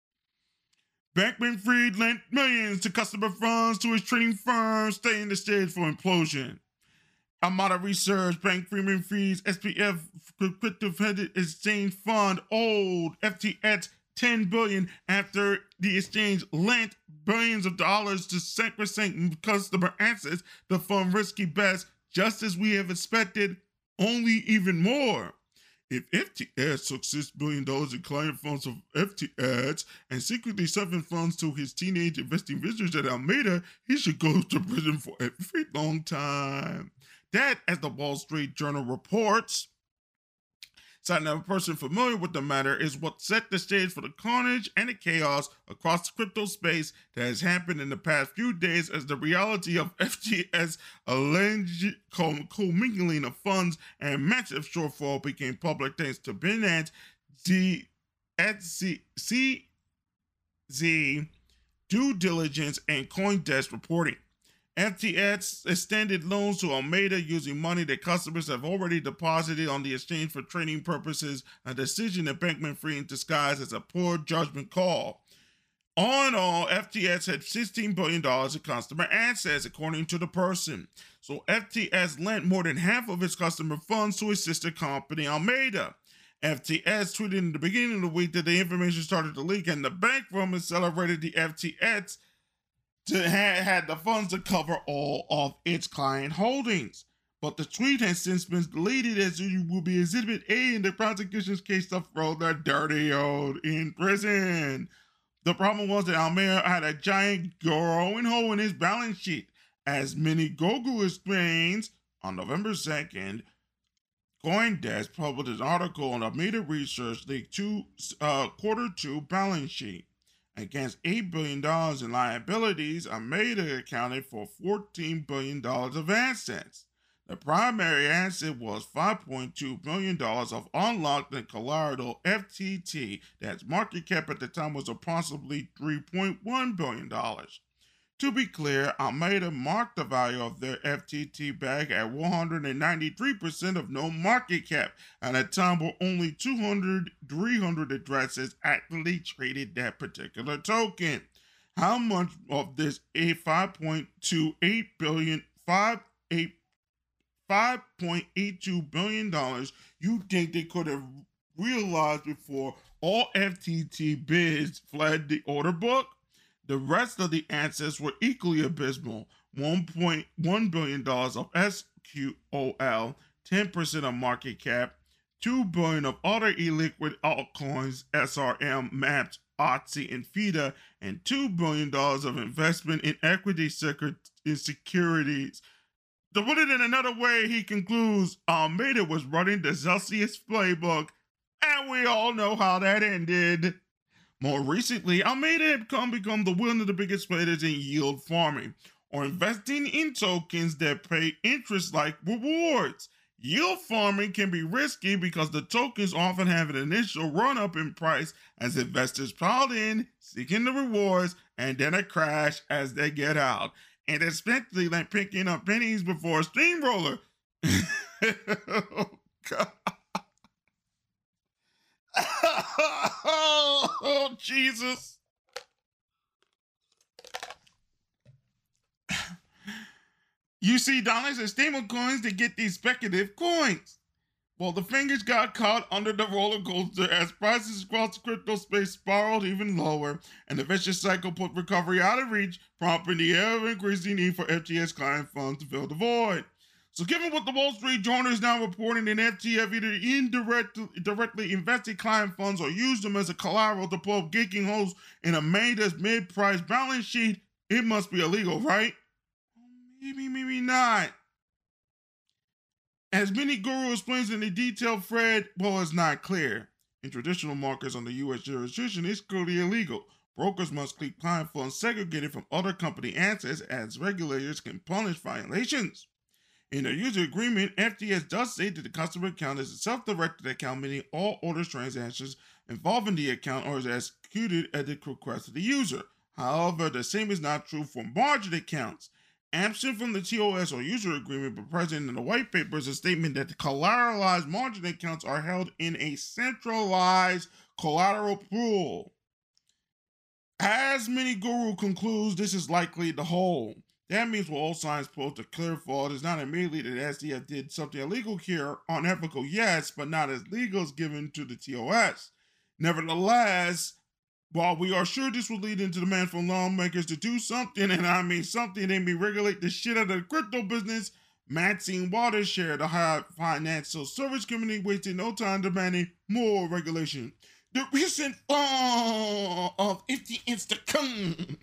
Bankman-Fried lent millions to customer funds to his trading firm, staying the stage for implosion. Amada Research, Bankman-Fried's SPF crypto-headed exchange fund owed FTX $10 billion after the exchange lent billions of dollars to sacrosanct customer assets. The fund risky bets, just as we have expected, only even more. If FTX took $6 billion in client funds of FTX and secretly siphoned funds to his teenage investing ventures at Alameda, he should go to prison for a very long time. That, as the Wall Street Journal reports, citing a person familiar with the matter, is what set the stage for the carnage and the chaos across the crypto space that has happened in the past few days as the reality of FTX alleged commingling of funds and massive shortfall became public thanks to Binance, CZ due diligence, and CoinDesk reporting. FTX extended loans to Alameda using money that customers have already deposited on the exchange for trading purposes, a decision that Bankman-Fried disguised as a poor judgment call. All in all, FTX had $16 billion in customer assets, according to the person. So FTX lent more than half of its customer funds to its sister company, Alameda. FTX tweeted in the beginning of the week that the information started to leak and the bank rumor celebrated the FTX had the funds to cover all of its client holdings. But the tweet has since been deleted as it will be Exhibit A in the prosecution's case to throw the dirty old in prison. The problem was that Almeida had a giant growing hole in his balance sheet. as many Gogolist grains. On November 2nd, CoinDesk published an article on a Meta Research League quarter two balance sheet. Against $8 billion in liabilities, Meta accounted for $14 billion of assets. The primary asset was $5.2 billion of unlocked and collateral FTT. That's market cap at the time was approximately $3.1 billion. To be clear, Meta marked the value of their FTT back at 193% of known market cap at a time where only 300 addresses actively traded that particular token. How much of this $5.82 billion you think they could have realized before all FTT bids fled the order book? The rest of the assets were equally abysmal. $1.1 billion of SQOL, 10% of market cap, $2 billion of other illiquid altcoins, SRM, MAPS, OTC, and FIDA, and $2 billion of investment in equity securities. To put it in another way, he concludes, Almeida was running the Celsius playbook, and we all know how that ended. More recently, Almeida had become one of the biggest players in yield farming, or investing in tokens that pay interest like rewards. Yield farming can be risky because the tokens often have an initial run-up in price as investors pile in, seeking the rewards, and then a crash as they get out. And especially like picking up pennies before a steamroller. Oh, God. Oh, Jesus. You see dollars and stable coins to get these speculative coins. Well, the fingers got caught under the roller coaster as prices across the crypto space spiraled even lower, and the vicious cycle put recovery out of reach, prompting the ever-increasing need for FTX client funds to fill the void. So given what the Wall Street Journal is now reporting, in FTF either directly invested client funds or used them as a collateral to pull up gaping holes in Ameda's mid-price balance sheet, it must be illegal, right? Maybe, maybe not. As Miniguru explains in the detailed thread, well, it's not clear. In traditional markets on the U.S. jurisdiction, it's clearly illegal. Brokers must keep client funds segregated from other company assets, as regulators can punish violations. In the user agreement, FTX does say that the customer account is a self-directed account, meaning all orders transactions involving the account are executed at the request of the user. However, the same is not true for margin accounts. Absent from the TOS or user agreement, but present in the white paper, is a statement that the collateralized margin accounts are held in a centralized collateral pool. As Miniguru concludes, this is likely the whole. That means what all signs point to clear fraud is not immediately that SDF did something illegal here, unethical, yes, but not as legal as given to the TOS. Nevertheless, while we are sure this will lead into demand for lawmakers to do something, and I mean something, they may regulate the shit out of the crypto business, Maxine Waters shared the High Financial Service Committee wasted no time demanding more regulation. The recent fall of FTX to come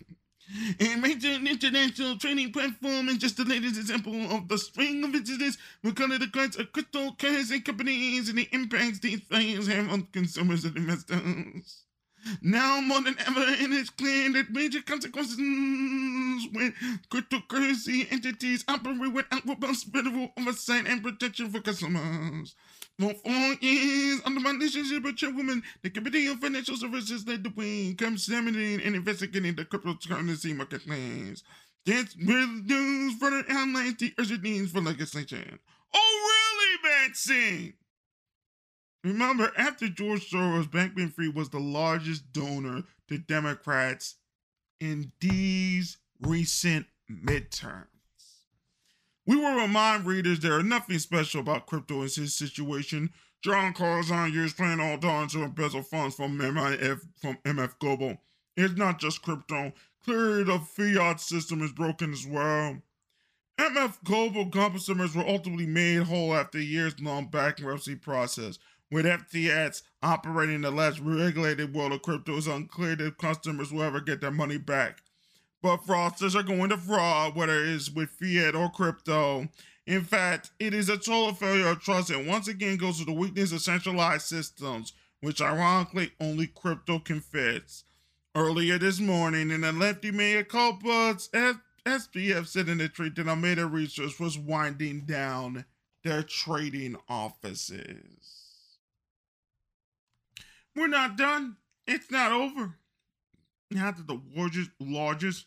and major international trading platform is just the latest example of the string of incidents regarding the crimes of cryptocurrency companies and the impacts these players have on consumers and investors. Now more than ever, it is clear that major consequences when cryptocurrency entities operate without robust federal oversight and protection for consumers. For 4 years, under my leadership with Chairwoman, the Committee on Financial Services led the way, examining and investigating the cryptocurrency marketplace. This news further outlines the urgent needs for legislation. Oh, really, Maxine? Remember, after George Soros, Bankman-Fried was the largest donor to Democrats in these recent midterms. We will remind readers there are nothing special about crypto in his situation. John Carzon used playing all darn to embezzle funds from MF Global. It's not just crypto. Clearly, the fiat system is broken as well. MF Global customers were ultimately made whole after years-long bankruptcy process. With FTX operating in the less regulated world of crypto, it's unclear that customers will ever get their money back. but fraudsters are going to fraud, whether it's with fiat or crypto. In fact, it is a total failure of trust and once again goes to the weakness of centralized systems, which ironically only crypto can fix. Earlier this morning, in a lefty mea culpa, SPF said in a tweet that Alameda Research was winding down their trading offices. We're not done. It's not over. Now that the largest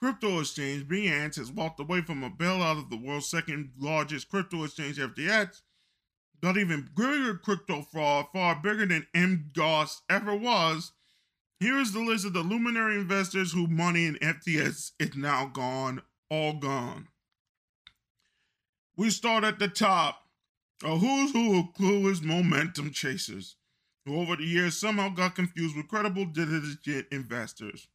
crypto exchange, Binance, has walked away from a bailout of the world's second largest crypto exchange, FTX, got even greater crypto fraud, far bigger than MGOS ever was. Here is the list of the luminary investors whose money in FTX is now gone, all gone. We start at the top. A who's who of clueless momentum chasers, who over the years somehow got confused with credible, diligent investors.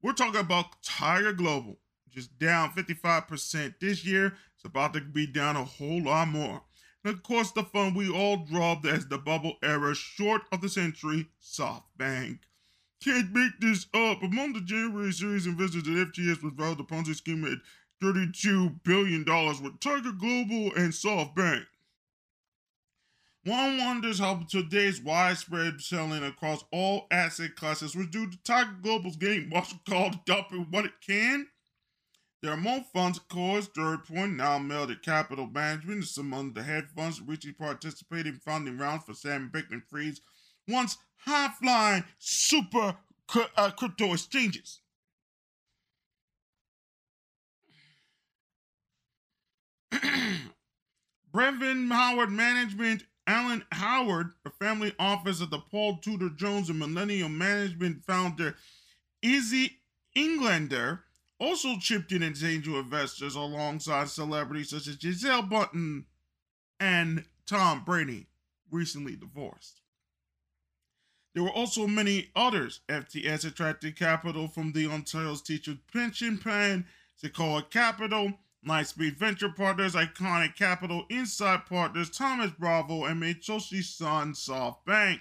We're talking about Tiger Global, just down 55% this year. It's about to be down a whole lot more. And of course, the fund we all dropped as the bubble era, short of the century, SoftBank. Can't make this up. Among the January series investors at FTX was filed the Ponzi scheme at $32 billion with Tiger Global and SoftBank. One wonders how today's widespread selling across all asset classes was due to Tiger Global's getting much called up in what it can. There are more funds, Core's Third Point, now mailed at Capital Management, and some under the head funds which participated in funding rounds for Sam Bankman-Fried's once high-flying super crypto exchanges. Brevin Howard Management. Alan Howard, a family office of the Paul Tudor Jones and Millennial Management founder Izzy Englander, also chipped in as angel investors alongside celebrities such as Gisele Bundchen and Tom Brady, recently divorced. There were also many others. FTX attracted capital from the Ontario's Teachers Pension Plan, Sequoia Capital, Lightspeed Venture Partners, Iconic Capital, Inside Partners, Thomas Bravo, and Mitsubishi Sun SoftBank.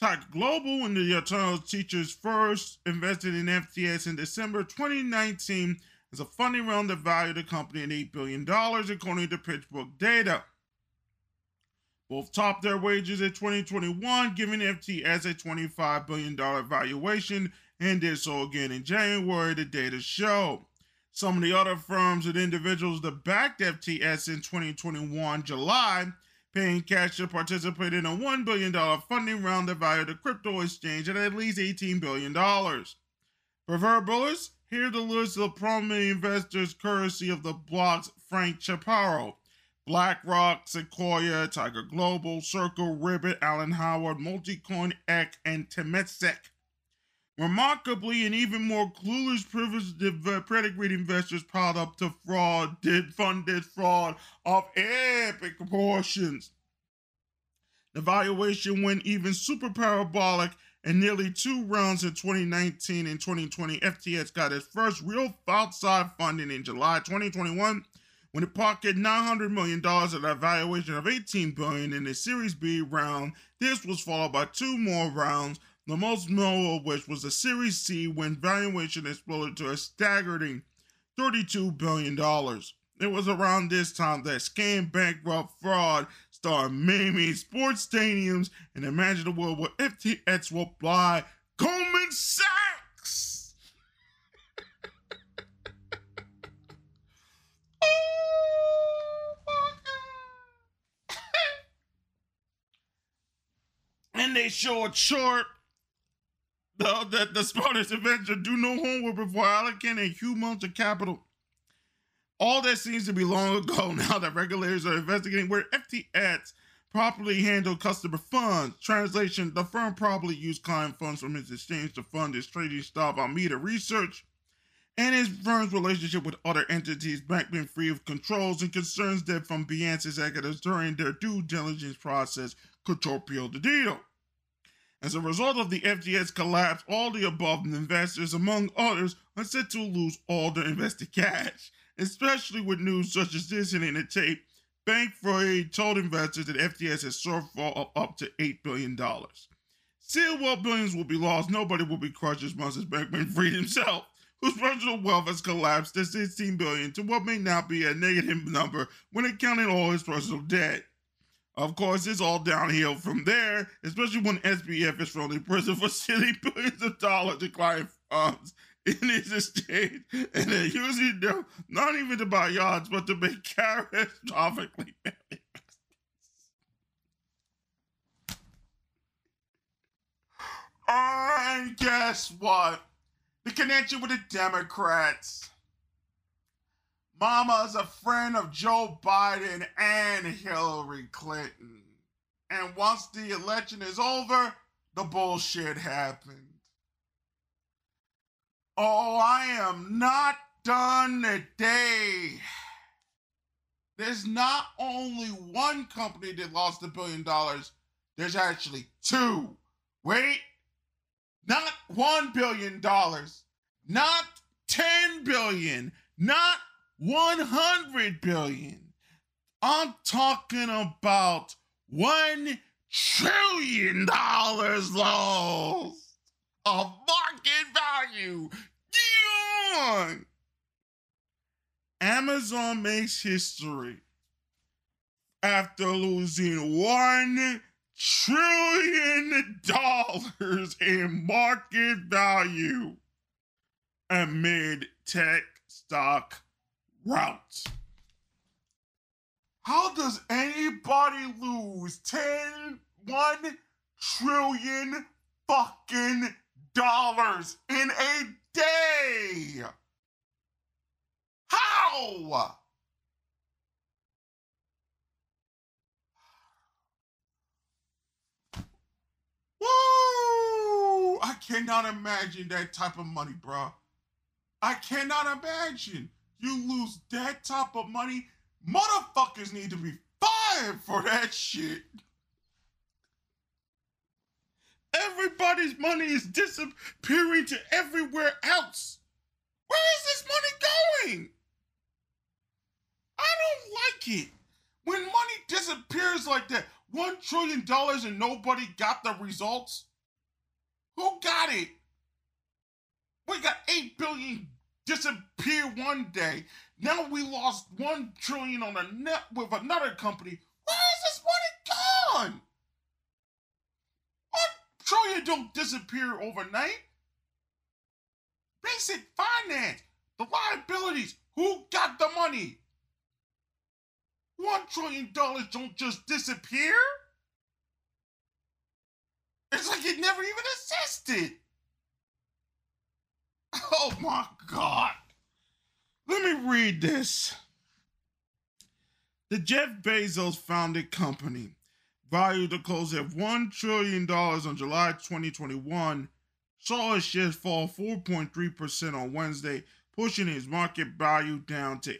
Tiger Global, and the Eternal Teachers first, invested in FTX in December 2019 as a funding round that valued the company at $8 billion, according to PitchBook data. Both topped their wages in 2021, giving FTX a $25 billion valuation, and did so again in January, the data showed. Some of the other firms and individuals that backed FTX in 2021 July, paying cash to participate in a $1 billion funding round that valued the crypto exchange at least $18 billion. For verbalists, here's the list of prominent investors courtesy of the block's Frank Chaparro. BlackRock, Sequoia, Tiger Global, Circle, Ribbit, Alan Howard, Multicoin, Eck, and Temasek. Remarkably, and even more clueless, predicate investors piled up to fraud, did funded fraud of epic proportions. The valuation went even super parabolic, and nearly two rounds in 2019 and 2020, FTX got its first real outside funding in July 2021, when it pocketed $900 million at a valuation of $18 billion in a Series B round. This was followed by two more rounds, the most notable of which was the Series C, when valuation exploded to a staggering $32 billion. It was around this time that scam, bankrupt, fraud started maiming sports stadiums, and imagine a world where FTX will buy Goldman Sachs! Oh my God. And they showed short. The smartest investor do no homework before allocating a huge amount of capital. All that seems to be long ago now that regulators are investigating where FTX properly handled customer funds. Translation, the firm probably used client funds from its exchange to fund its trading stop Alameda Research and its firm's relationship with other entities, Bankman-Fried of controls and concerns that from Binance executives during their due diligence process could torpedo the deal. As a result of the FTX collapse, all the above investors, among others, are set to lose all their invested cash. Especially with news such as this and in the tape, Bankman-Fried told investors that FTX has soared for up to $8 billion. Sealwell billions will be lost. Nobody will be crushed as much as Bankman freed himself, whose personal wealth has collapsed to $16 billion to what may now be a negative number when accounting all his personal debt. Of course, it's all downhill from there, especially when SBF is thrown in prison for stealing billions of dollars in client funds in his estate, and they usually do not even to buy yachts, but to make catastrophically bad investments. And guess what? The connection with the Democrats. Mama's a friend of Joe Biden and Hillary Clinton. And once the election is over, the bullshit happened. Oh, I am not done today. There's not only one company that lost $1 billion. There's actually two. Wait. Not $1 billion, not $10 billion, not $100 billion. I'm talking about $1 trillion lost of market value. Damn! Amazon makes history after losing $1 trillion in market value amid tech stock rout. How does anybody lose $1 trillion fucking dollars in a day? How? Woo! I cannot imagine that type of money, bro. I cannot imagine you lose that type of money. Motherfuckers need to be fired for that shit. Everybody's money is disappearing to everywhere else. Where is this money going? I don't like it. When money disappears like that, $1 trillion and nobody got the results? Who got it? We got 8 billion disappear one day. Now we lost 1 trillion on a net with another company. Where is this money gone? 1 trillion don't disappear overnight. Basic finance, the liabilities, who got the money? $1 trillion don't just disappear. It's like it never even existed. Oh my God. Let me read this. The Jeff Bezos founded company, valued to close at $1 trillion on July 2021, saw its shares fall 4.3% on Wednesday, pushing its market value down to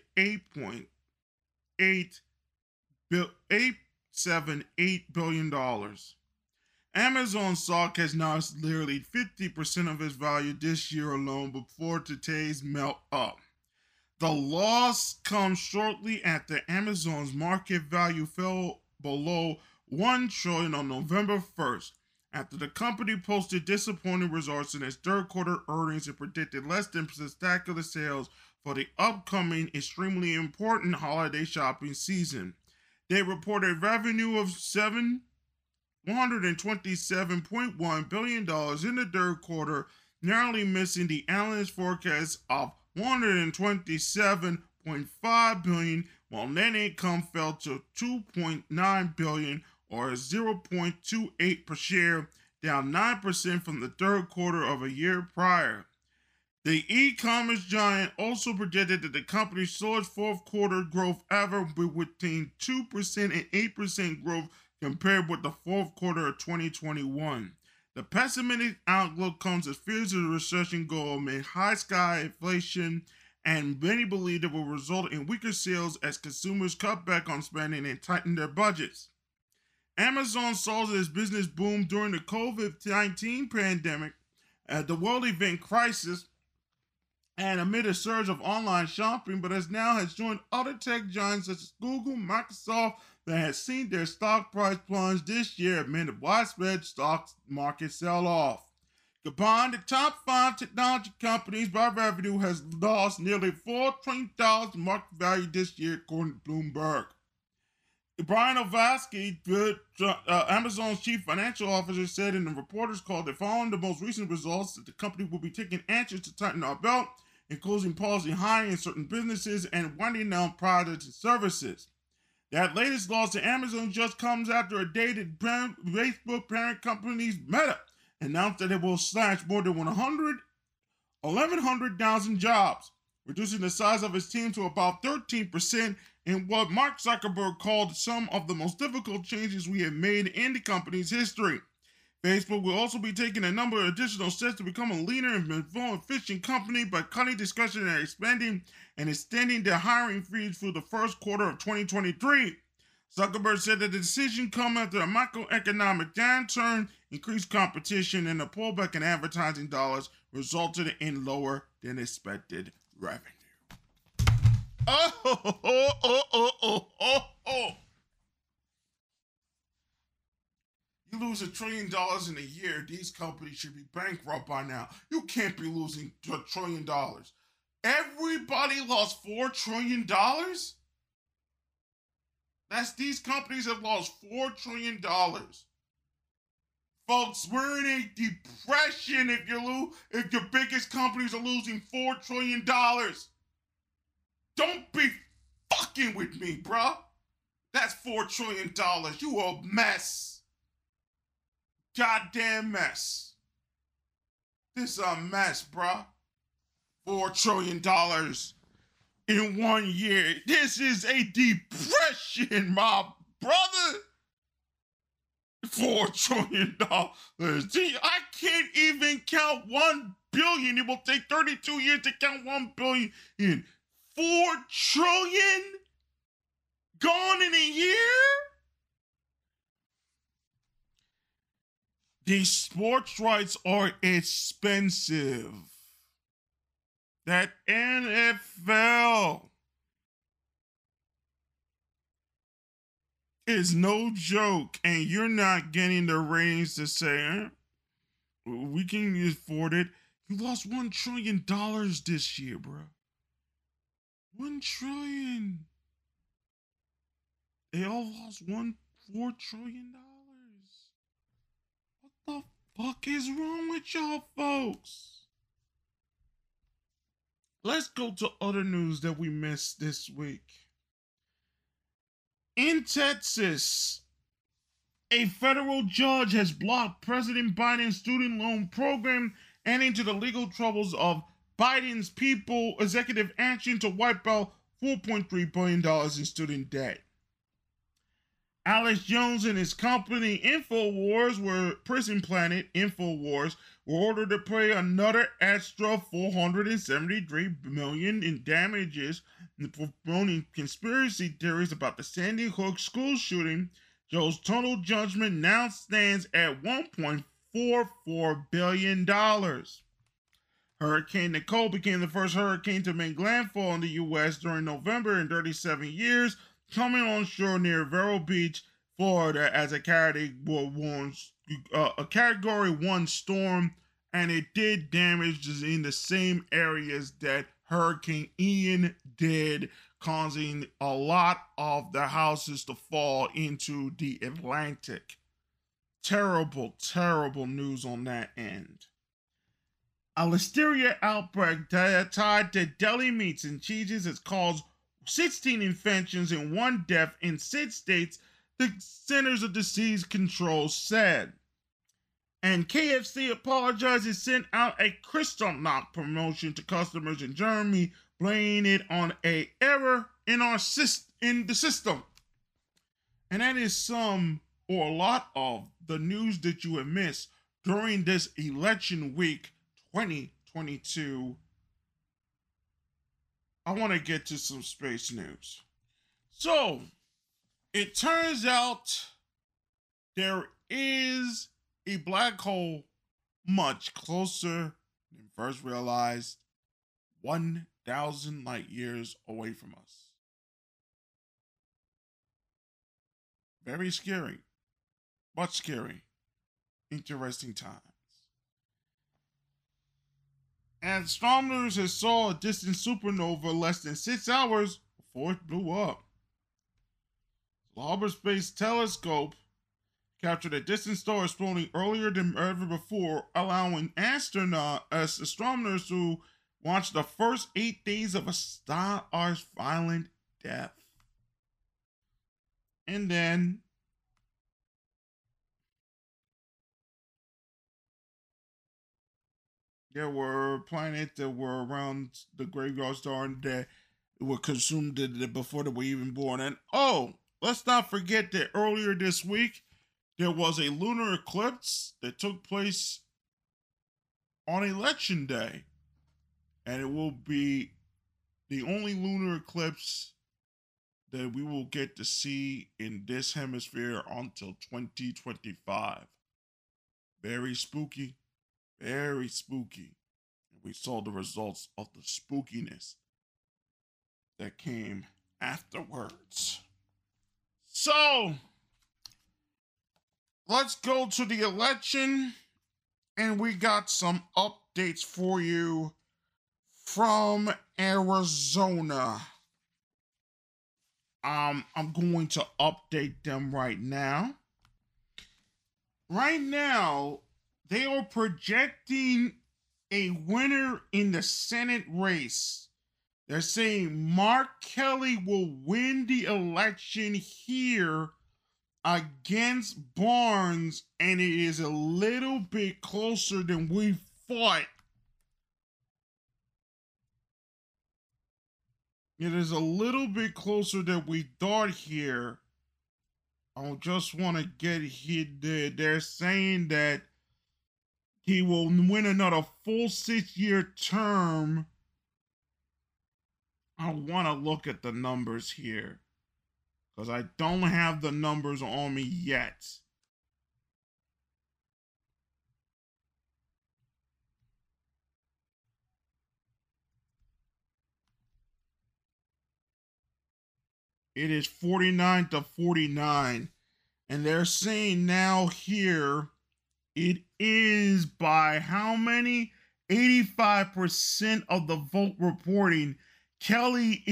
8.878 billion dollars. Amazon stock has now nearly 50% of its value this year alone before today's melt up. The loss comes shortly after Amazon's market value fell below 1 trillion on November 1st, after the company posted disappointing results in its third quarter earnings and predicted less than spectacular sales for the upcoming extremely important holiday shopping season. They reported revenue of $127.1 billion in the third quarter, narrowly missing the analyst forecast of $127.5 billion, while net income fell to $2.9 billion or $0.28 per share, down 9% from the third quarter of a year prior. The e-commerce giant also predicted that the company saw its fourth quarter growth ever between 2% and 8% growth compared with the fourth quarter of 2021. The pessimistic outlook comes as fears of the recession go amid high sky inflation, and many believe it will result in weaker sales as consumers cut back on spending and tighten their budgets. Amazon saw its business boom during the COVID-19 pandemic, the world event crisis, and amid a surge of online shopping, but has now joined other tech giants such as Google, Microsoft, that has seen their stock price plunge this year amid a widespread stock market sell-off. Combined, the top 5 technology companies by revenue has lost nearly $4 trillion in market value this year, according to Bloomberg. Brian Ovaski, Amazon's chief financial officer, said in a reporter's call that following the most recent results that the company will be taking actions to tighten our belt, including pausing hiring in certain businesses and winding down products and services. That latest loss to Amazon just comes after a day that Facebook parent company's Meta announced that it will slash more than 1,100,000 jobs, reducing the size of its team to about 13% in what Mark Zuckerberg called some of the most difficult changes we have made in the company's history. Facebook will also be taking a number of additional steps to become a leaner and more efficient company by cutting discretionary spending and extending their hiring freeze through the first quarter of 2023. Zuckerberg said that the decision comes after a macroeconomic downturn, increased competition, and a pullback in advertising dollars resulted in lower than expected revenue. Oh. You lose $1 trillion in a year, these companies should be bankrupt by now. You can't be losing $1 trillion. Everybody lost $4 trillion? That's these companies have lost $4 trillion. Folks, we're in a depression if your biggest companies are losing $4 trillion. Don't be fucking with me, bro. That's $4 trillion. You a mess. Goddamn mess. This is a mess, bro. $4 trillion in 1 year. This is a depression, my brother. $4 trillion. I can't even count 1 billion. It will take 32 years to count 1 billion. 4 trillion gone in a year? These sports rights are expensive. That NFL is no joke, and you're not getting the ratings to say, we can afford it. You lost $1 trillion this year, bro. $1 trillion. They all lost $4 trillion. What the fuck is wrong with y'all folks? Let's go to other news that we missed this week. In Texas, a federal judge has blocked President Biden's student loan program, adding to the legal troubles of Biden's people executive action to wipe out $4.3 billion in student debt. Alex Jones and his company Prison Planet InfoWars were ordered to pay another extra $473 million in damages for promoting conspiracy theories about the Sandy Hook school shooting. Jones' total judgment now stands at $1.44 billion. Hurricane Nicole became the first hurricane to make landfall in the U.S. during November in 37 years, coming on shore near Vero Beach, Florida, as a Category 1 storm, and it did damage in the same areas that Hurricane Ian did, causing a lot of the houses to fall into the Atlantic. Terrible, terrible news on that end. A listeria outbreak tied to deli meats and cheeses has caused 16 infections and 1 death in 6 states, the Centers for Disease Control said. And KFC apologized and sent out a Kristallnacht promotion to customers in Germany, blaming it on an error in the system. And that is some or a lot of the news that you have missed during this election week 2022. I want to get to some space news. So, it turns out there is a black hole much closer than first realized 1,000 light years away from us. Very scary, but scary, interesting times. Astronomers had saw a distant supernova less than 6 hours before it blew up. The Hubble Space Telescope captured a distant star exploding earlier than ever before, allowing astronomers to watch the first 8 days of a star's violent death. And then there were planets that were around the graveyard star and that were consumed before they were even born. And oh, let's not forget that earlier this week, there was a lunar eclipse that took place on Election Day. And it will be the only lunar eclipse that we will get to see in this hemisphere until 2025. Very spooky. Very spooky. We saw the results of the spookiness that came afterwards. So, let's go to the election. And we got some updates for you from Arizona. I'm going to update them right now. Right now, they are projecting a winner in the Senate race. They're saying Mark Kelly will win the election here against Barnes, and it is a little bit closer than we thought. It is a little bit closer than we thought here. I just want to get here. They're saying that he will win another full 6-year term. I want to look at the numbers here, because I don't have the numbers on me yet. It is 49 to 49. And they're saying now here, it is by how many? 85% of the vote reporting. Kelly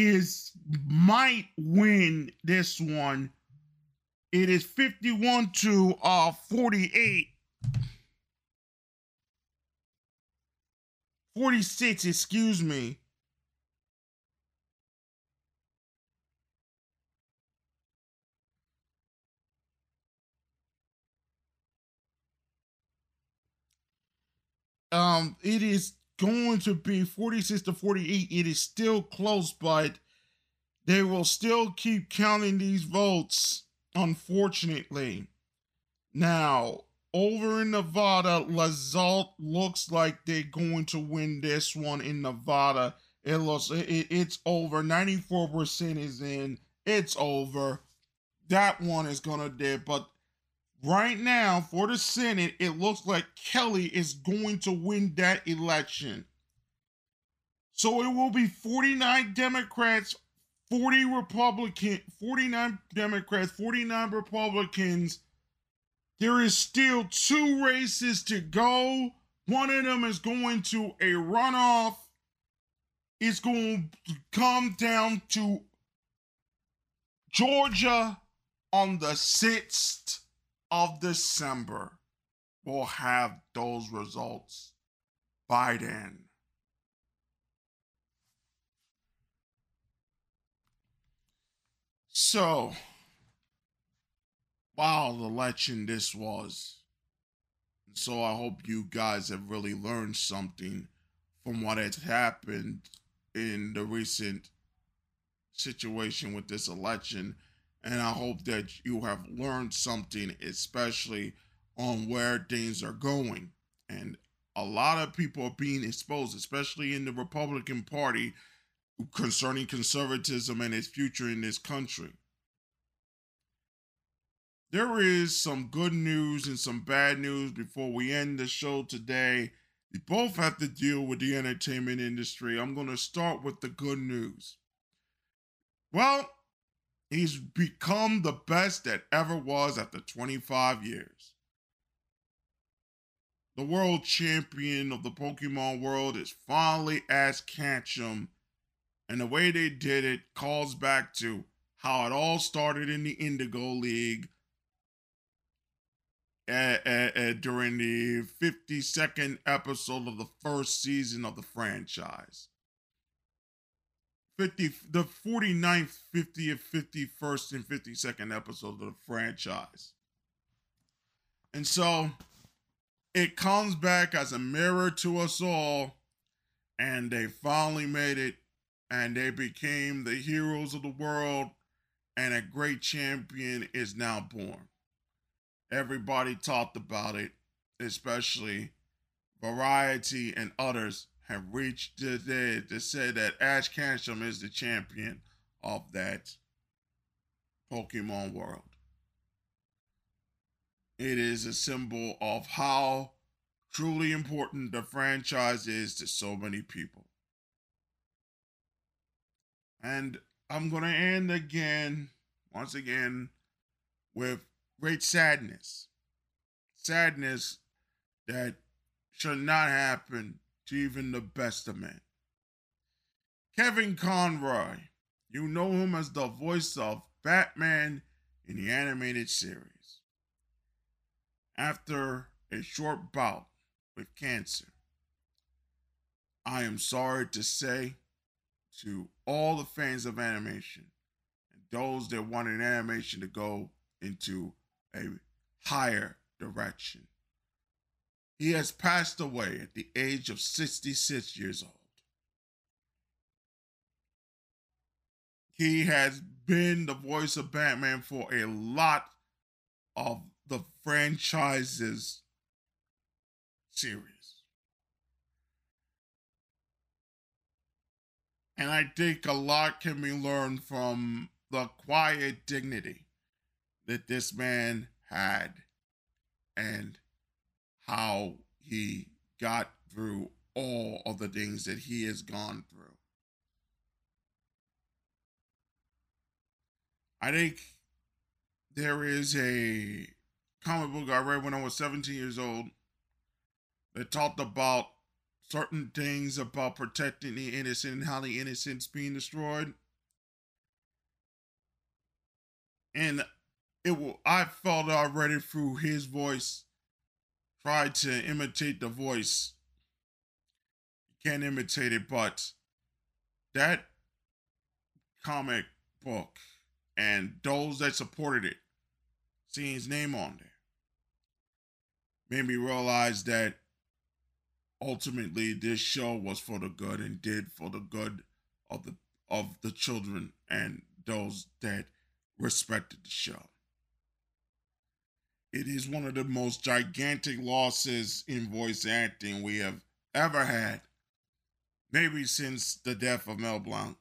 might win this one. It is 51 to 48. 46, excuse me. It is going to be 46 to 48. It is still close, but they will still keep counting these votes, unfortunately. Now, over in Nevada, Laxalt looks like they're going to win this one in Nevada. It's over. 94% is in. It's over. That one is going to do, but right now, for the Senate, it looks like Kelly is going to win that election. So it will be 49 Democrats, 49 Republicans. There is still 2 races to go. One of them is going to a runoff. It's going to come down to Georgia on the 6th. Of December. We'll have those results by then. So, wild election this was. So I hope you guys have really learned something from what has happened in the recent situation with this election. And I hope that you have learned something, especially on where things are going. And a lot of people are being exposed, especially in the Republican Party, concerning conservatism and its future in this country. There is some good news and some bad news before we end the show today. They both have to deal with the entertainment industry. I'm going to start with the good news. Well, he's become the best that ever was after 25 years. The world champion of the Pokemon world is finally as Kanchum, and the way they did it calls back to how it all started in the Indigo League during the 52nd episode of the first season of the franchise. The 49th, 50th, 51st, and 52nd episode of the franchise. And so it comes back as a mirror to us all, and they finally made it, and they became the heroes of the world, and a great champion is now born. Everybody talked about it, especially Variety and others have reached today to say that Ash Ketchum is the champion of that Pokemon world. It is a symbol of how truly important the franchise is to so many people. And I'm going to end once again, with great sadness. Sadness that should not happen to even the best of men. Kevin Conroy, you know him as the voice of Batman in the animated series. After a short bout with cancer, I am sorry to say to all the fans of animation and those that wanted animation to go into a higher direction, he has passed away at the age of 66 years old. He has been the voice of Batman for a lot of the franchise's series. And I think a lot can be learned from the quiet dignity that this man had and how he got through all of the things that he has gone through. I think there is a comic book I read when I was 17 years old that talked about certain things about protecting the innocent and how the innocent's being destroyed. And I felt already through his voice. Tried to imitate the voice. You can't imitate it, but that comic book and those that supported it, seeing his name on there, made me realize that ultimately this show was for the good and did for the good of the children and those that respected the show. It is one of the most gigantic losses in voice acting we have ever had, maybe since the death of Mel Blanc.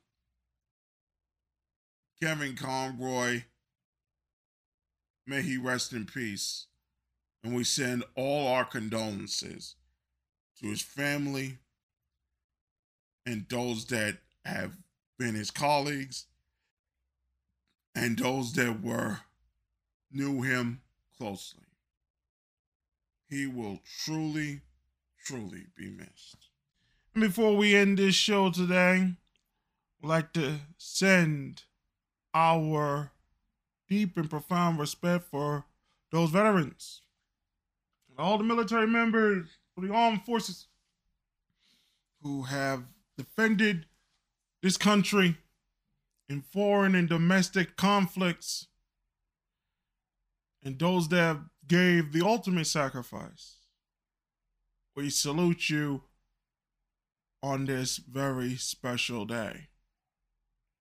Kevin Conroy, may he rest in peace, and we send all our condolences to his family and those that have been his colleagues and those that knew him closely. He will truly, truly be missed. And before we end this show today, I'd like to send our deep and profound respect for those veterans and all the military members of the armed forces who have defended this country in foreign and domestic conflicts, and those that gave the ultimate sacrifice. We salute you on this very special day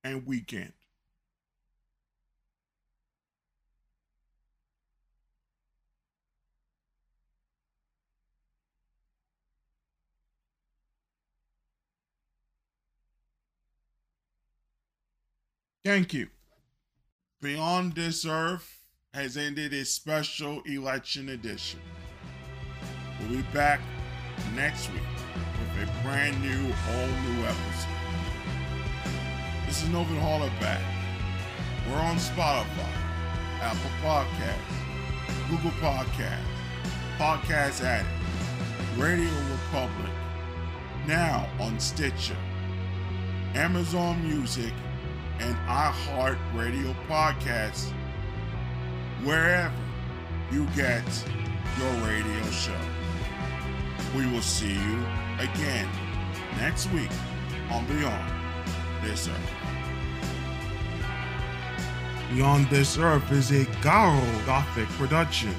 and weekend. Thank you. Beyond This Earth has ended its special election edition. We'll be back next week with a brand new, all-new episode. This is Novin Hall at Back. We're on Spotify, Apple Podcasts, Google Podcasts, Podcast Addict, Radio Republic, now on Stitcher, Amazon Music, and iHeartRadio Podcasts, wherever you get your radio show. We will see you again next week on Beyond This Earth. Beyond This Earth is a Garo Gothic production.